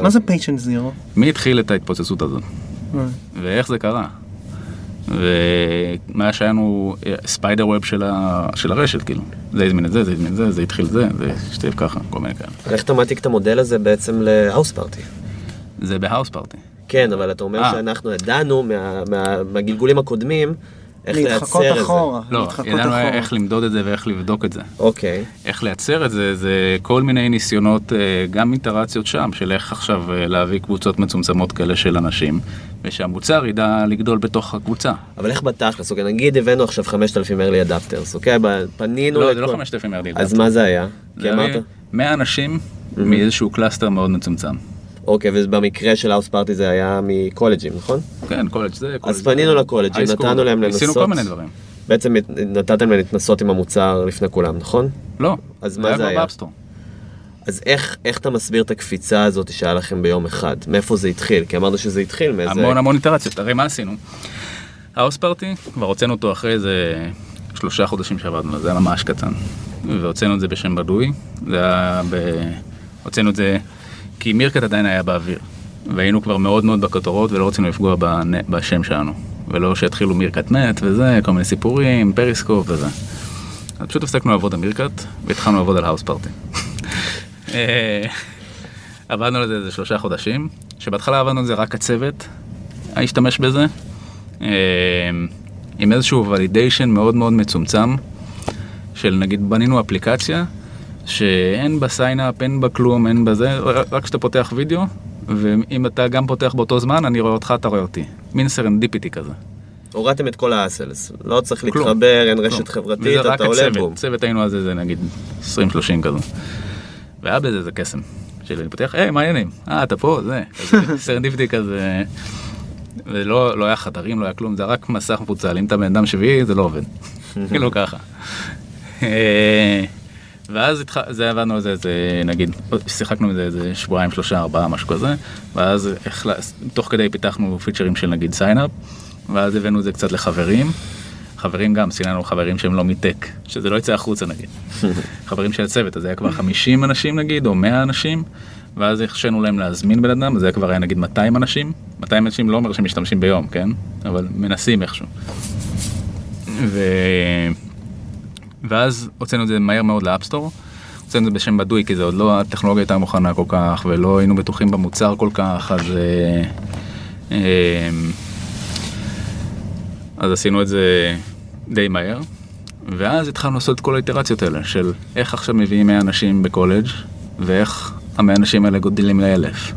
מה זה patient zero? מי התחיל את ההתפוצצות הזאת? ואיך זה קרה? ומה שהיינו, ספיידר ווב של הרשת, כאילו. זה הזמין את זה, זה הזמין את זה, זה התחיל את זה, זה שתיף ככה, כל מיני כאלה. ואיך אתה מעתיק את המודל הזה בעצם להאוס פארטי? זה בהאוס פארטי. כן, אבל אתה אומר שאנחנו ידענו מהגלגולים הקודמים, להתחקות אחורה. לא, ידענו איך למדוד את זה ואיך לבדוק את זה. אוקיי. איך לייצר את זה, זה כל מיני ניסיונות, גם אינטרציות שם, של איך עכשיו להביא קבוצות מצומצמות כאלה של אנשים, ושהמוצר ידע לגדול בתוך הקבוצה. אבל איך בתכלס, אוקיי, נגיד הבאנו עכשיו 5,000 early adapters, אוקיי? פנינו... לא, זה לא 5,000 early adapters. אז מה זה היה? זה היה 100 אנשים מאיזשהו קלאסטר מאוד מצומצם. אוקיי, ובמקרה של האוס פארטי זה היה מקולג'ים, נכון? כן, קולג' זה... אז פנינו לקולג'ים, נתנו להם לנסות... עשינו כל מיני דברים. בעצם נתתם להם להתנסות עם המוצר לפני כולם, נכון? לא. אז מה זה היה? אז איך אתה מסביר את הקפיצה הזאת שהיה לכם ביום אחד? מאיפה זה התחיל? כי אמרנו שזה התחיל מאיזה... המון איטרציות, הרי מה עשינו? האוס פארטי, כבר הוצאנו אותו אחרי איזה 3 חודשים שעבדנו, זה היה ממש קטן. והוצאנו את זה בשם בדוי, הוצאנו את זה כי מירקט עדיין היה באוויר, והיינו כבר מאוד מאוד בכותרות, ולא רצינו לפגוע בשם שלנו. ולא שיתחילו מירקט נט וזה, כל מיני סיפורים, פריסקופ וזה. אז פשוט הפסקנו לעבוד על מירקט, והתחלנו לעבוד על האוס פארטי. עבדנו לזה איזה 3 חודשים, שבהתחלה עבדנו לזה רק הצוות, השתמש בזה, עם איזשהו validation מאוד מאוד מצומצם, של נגיד בנינו אפליקציה, שאין בה סיינאפ, אין בה כלום, אין בזה, רק שאתה פותח וידאו, ואם אתה גם פותח באותו זמן, אני רואה אותך, אתה רואה אותי. מין סרנדיפיטי כזה. הורדתם את כל האסלס. לא צריך להתחבר, אין רשת חברתית, אתה עולה בום. צוות היינו אז איזה, נגיד, 20-30 כזה. והיה בזה איזה קסם. שאני פותח, היי, מה העניינים? אתה פה, זה. סרנדיפיטי כזה. ולא היה חדרים, לא היה כלום, זה רק מסך מפוצל. אם אתה בן אדם שביעי, זה לא עובד. כאילו ככה. ואז זה עבדנו על זה, נגיד, שיחקנו על זה 2, 3, 4, משהו כזה, ואז תוך כדי פיתחנו פיצ'רים של נגיד סיינאפ, ואז הבאנו את זה קצת לחברים, חברים גם, סיננו חברים שהם לא מטק, שזה לא יצא החוצה נגיד, חברים של הצוות, אז היה כבר 50 אנשים נגיד, או 100 אנשים, ואז הכשנו להם להזמין בן אדם, אז זה כבר היה נגיד 200 אנשים, 200 אנשים לא אומר שהם משתמשים ביום, כן? אבל מנסים איכשהו. ואז הוצאנו את זה מהר מאוד לאפסטור, הוצאנו את זה בשם בדוי, כי זה עוד לא, הטכנולוגיה הייתה מוכנה כל כך, ולא היינו בטוחים במוצר כל כך, אז עשינו את זה די מהר, ואז התחלנו לעשות את כל האיטרציות האלה, של איך עכשיו מביאים 100 אנשים בקולג', ואיך ה100 אנשים האלה גודלים ל1,000.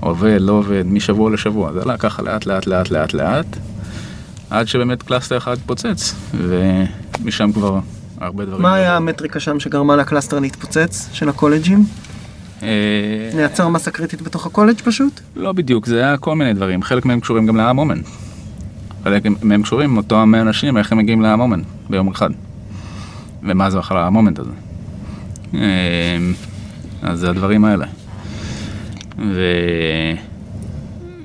עובד, לא עובד, משבוע לשבוע, זה עלה ככה לאט לאט לאט לאט לאט, עד שבאמת קלאסטר אחד פוצץ, ומשם כבר... מה היה המטריקה שם שגרמה לקלאסטר להתפוצץ של הקולג'ים? נייצר מסה קריטית בתוך הקולג' פשוט? לא בדיוק, זה היה כל מיני דברים. חלק מהם קשורים גם להמומן. חלק מהם קשורים, אותו 100 אנשים, איך הם מגיעים להמומן ביום אחד. ומה זה אחלה המומנט הזה? אז זה הדברים האלה.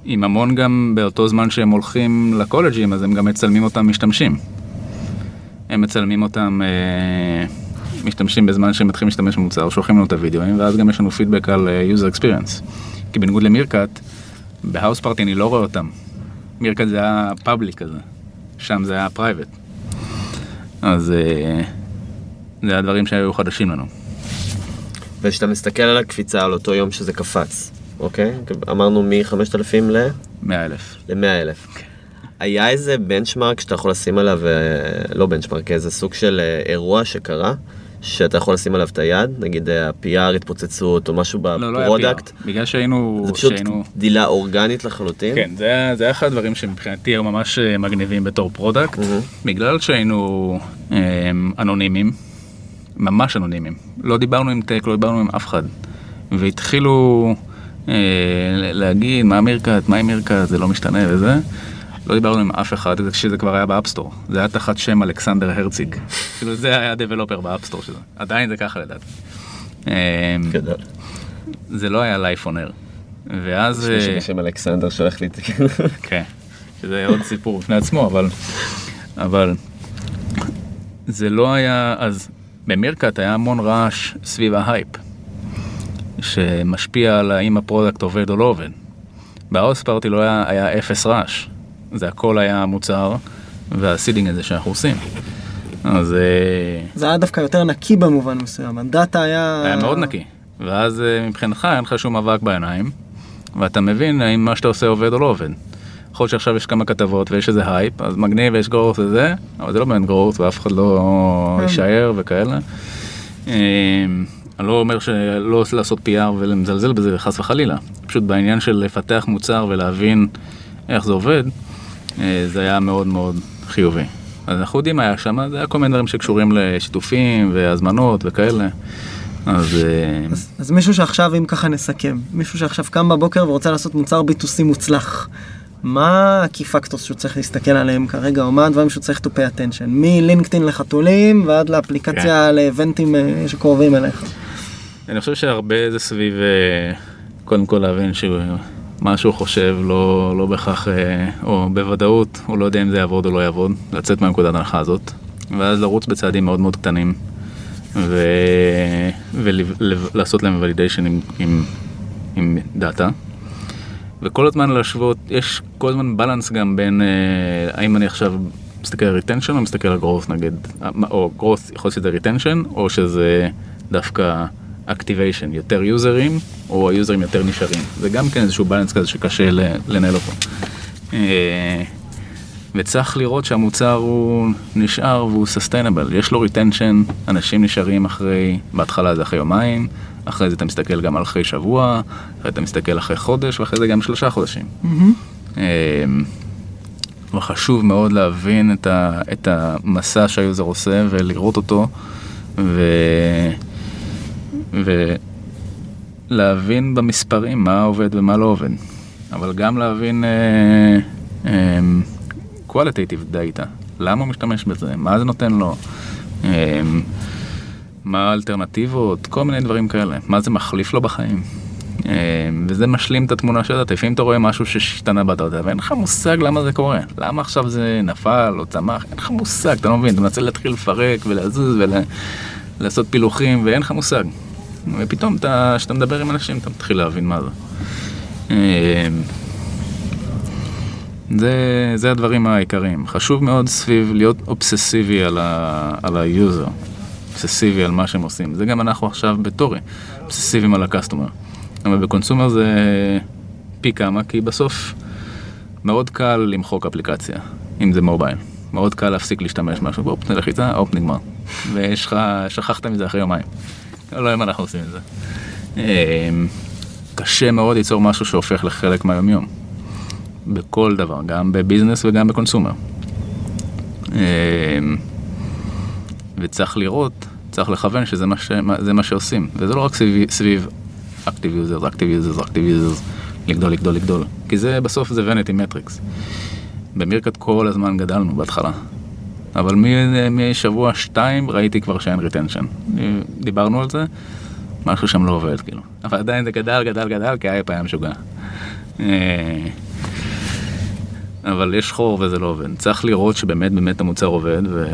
ועם המון גם באותו זמן שהם הולכים לקולג'ים, אז הם גם מצלמים אותם משתמשים. הם מצלמים אותם, משתמשים בזמן שהם מתחילים להשתמש במוצר, שולחים לנו את הוידאוים, ואז גם יש לנו פידבק על user experience. כי בניגוד למירקט, בהאוס פארטי אני לא רואה אותם. מירקט זה היה פאבליק כזה, שם זה היה פרייבט. אז זה הדברים שהיו חדשים לנו. ושאתה מסתכל על הקפיצה, על אותו יום שזה קפץ, אוקיי? אמרנו מ-5,000 ל-100,000. ל-100,000. היה איזה בנצ'מרק שאתה יכול לשים עליו, לא בנצ'מרק, איזה סוג של אירוע שקרה, שאתה יכול לשים עליו את היד, נגיד ה-PR התפוצצות או משהו בפרודקט. לא, לא היה PR, בגלל שהיינו... זה פשוט דילה אורגנית לחלוטין. כן, זה היה אחד הדברים שמבחינתי הם ממש מגניבים בתור פרודקט, בגלל שהיינו אנונימים, ממש אנונימים. לא דיברנו עם טק, לא דיברנו עם אף אחד. והתחילו להגיד מה מירקט, מה מירקט, זה לא משתנה וזה. לא דיברנו עם אף אחד, כשזה כבר היה באפסטור. זה היה תחת שם אלכסנדר הרציק. כאילו זה היה דבלופר באפסטור שזה. עדיין זה ככה לדעת. גדול. זה לא היה לייפונר. ואז... יש לי שם אלכסנדר שולח לי את זה. כן. שזה עוד סיפור בפני עצמו, אבל... זה לא היה... אז במירקט היה המון רעש סביב ההייפ. שמשפיע על האם הפרודקט עובד או לא עובד. באוס פארטי לא היה אפס רעש. זה הכל היה מוצר, והסידינג הזה שאנחנו עושים. אז... זה היה דווקא יותר נקי במובן מסוים, הדאטה היה... היה מאוד נקי, ואז מבחינתך אין לך שום אבק בעיניים, ואתה מבין האם מה שאתה עושה עובד או לא עובד. יכול להיות שעכשיו יש כמה כתבות ויש איזה הייפ, אז מגניב ויש גרורת וזה, אבל זה לא באמת גרורת ואף אחד לא יישאר וכאלה. אני לא אומר שלא עושה לעשות PR ולמזלזל בזה חס וחלילה, פשוט בעניין של לפתח מוצר ולהבין איך זה עובד, זה היה מאוד מאוד חיובי. אז אנחנו יודעים מה היה שם, זה היה כל מיני דברים שקשורים לשיתופים והזמנות וכאלה. אז מישהו שעכשיו, אם ככה נסכם, מישהו שעכשיו קם בבוקר ורוצה לעשות מוצר ביטוסי מוצלח, מה הקיפקטוס שהוא צריך להסתכל עליהם כרגע, או מה הדברים שהוא צריך to pay attention? מלינקדאין לחתולים ועד לאפליקציה לאבנטים שקרובים אליך. אני חושב שהרבה זה סביב, קודם כל להבין שהוא... מה שהוא חושב, לא בכך, או בוודאות, הוא לא יודע אם זה יעבוד או לא יעבוד, לצאת מהנקודת ההנחה הזאת, ואז לרוץ בצעדים מאוד מאוד קטנים, ולעשות להם ולידיישן עם דאטה, וכל הזמן להשוות, יש כל הזמן בלנס גם בין, האם אני עכשיו מסתכל על retention או מסתכל על growth נגיד, או growth יכול להיות שזה retention, או שזה דווקא activation, יותר יוזרים, או היוזרים יותר נשארים. זה גם כן איזשהו בלנס כזה שקשה לנהל אותו. וצריך לראות שהמוצר הוא נשאר והוא sustainable, יש לו retention, אנשים נשארים אחרי, בהתחלה זה אחרי יומיים, אחרי זה אתה מסתכל גם אחרי שבוע, אחרי אתה מסתכל אחרי חודש, ואחרי זה גם 3 חודשים. וחשוב מאוד להבין את המסע שהיוזר עושה ולראות אותו, ולהבין במספרים מה עובד ומה לא עובד. אבל גם להבין qualitative data, למה הוא משתמש בזה, מה זה נותן לו, מה האלטרנטיבות, כל מיני דברים כאלה, מה זה מחליף לו בחיים. וזה משלים את התמונה של הדאטה. אם אתה רואה משהו ששתנה בדאטה, ואין לך מושג למה זה קורה, למה עכשיו זה נפל או צמח, אין לך מושג, אתה לא מבין, אתה מנסה להתחיל לפרק ולהזוז ולעשות פילוחים, ואין לך מושג. ופתאום כשאתה מדבר עם אנשים, אתה מתחיל להבין מה זה. זה הדברים העיקריים. חשוב מאוד סביב להיות אובססיבי על היוזר. אובססיבי על מה שהם עושים. זה גם אנחנו עכשיו בתורי, אובססיבים על הקסטומר. אבל בקונסומר זה פי כמה, כי בסוף מאוד קל למחוק אפליקציה, אם זה מובייל. מאוד קל להפסיק להשתמש משהו, אופ, נלחיצה, אופ, נגמר. ושכחת מזה אחרי יומיים. לא, אם אנחנו עושים את זה. קשה מאוד ליצור משהו שהופך לחלק מהיום-יום. בכל דבר, גם בביזנס וגם בקונסומר. וצריך לראות, צריך לכוון שזה מה שעושים. וזה לא רק סביב אקטיב יוזרס, אקטיב יוזרס, אקטיב יוזרס, לגדול, לגדול, לגדול. כי זה בסוף זה וניטי מטריקס. במירקט כל הזמן גדלנו בהתחלה. אבל משבוע 2 ראיתי כבר שאין ריטנשן. דיברנו על זה, משהו שם לא עובד, כאילו. אבל עדיין זה גדל, גדל, גדל, כי היה פעם שוגע. אבל יש חור וזה לא עובד. צריך לראות שבאמת, באמת המוצר עובד ו...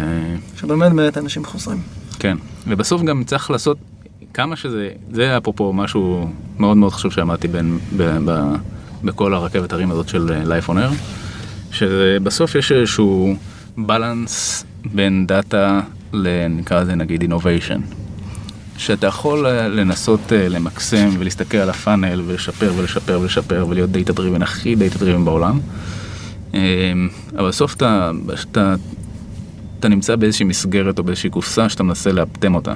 שבאמת, באמת אנשים חוסרים. כן. ובסוף גם צריך לעשות כמה שזה, זה אפרופו משהו מאוד מאוד חשוב שעמדתי בכל הרכבת הרים הזאת של לייפונר, שבסוף יש איזשהו בלנס בין דאטה לנקרא זה נגיד אינוביישן, שאתה יכול לנסות למקסם ולהסתכל על הפאנל ולשפר ולשפר ולשפר ולהיות דאטה דריבן, הכי דאטה דריבן בעולם, אבל בסוף אתה נמצא באיזושהי מסגרת או באיזושהי קופסה שאתה מנסה לאפטם אותה.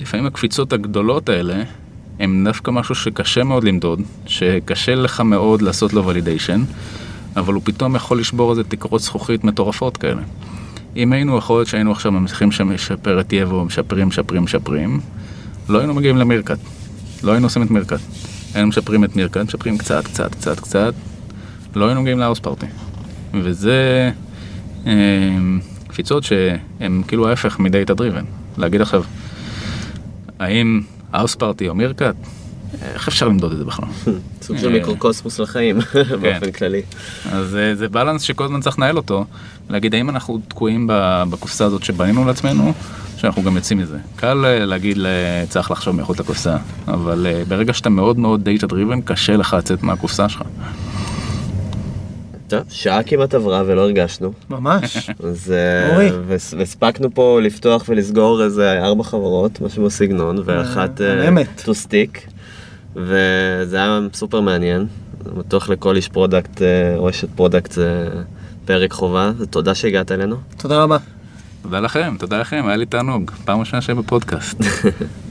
לפעמים הקפיצות הגדולות האלה, הן דווקא משהו שקשה מאוד למדוד, שקשה לך מאוד לעשות לו ולידיישן, אבל הוא פתאום יכול לשבור איזה תקרות זכוכית מטורפות כאלה. אם היינו יכול להיות שהיינו עכשיו ממשיכים שמשפר את ייבו, משפרים, משפרים, משפרים, לא היינו מגיעים למירקט. לא היינו עושים את מירקט. היינו משפרים את מירקט, משפרים קצת, קצת, קצת, קצת. לא היינו מגיעים להאוס פארטי. וזה קפיצות שהן כאילו ההפך מדאטה דריבן. להגיד עכשיו, האם האוס פארטי או מירקט, איך אפשר למדוד את זה בכלל? סוג של מיקרוקוסמוס לחיים, באופן כללי. אז זה בלנס שכל הזמן צריך לנהל אותו, להגיד האם אנחנו תקועים בקופסה הזאת שבנינו לעצמנו, שאנחנו גם יוצאים מזה. קל להגיד, צריך לחשוב מחוץ לקופסה, אבל ברגע שאתה מאוד מאוד data driven, קשה לך לצאת מהקופסה שלך. טוב, שעה כמעט עברה ולא הרגשנו. ממש. אורי. והספקנו פה לפתוח ולסגור איזה 4 חברות, משהו בסגנון, ואחת טוסטיק, וזה היה סופר מעניין. מתוך לכל איש פרודקט, או אשת פרודקט, זה פרק חובה. תודה שהגעת אלינו. תודה רבה. תודה לכם, היה לי תענוג. פעם ראשונה שבפודקאסט.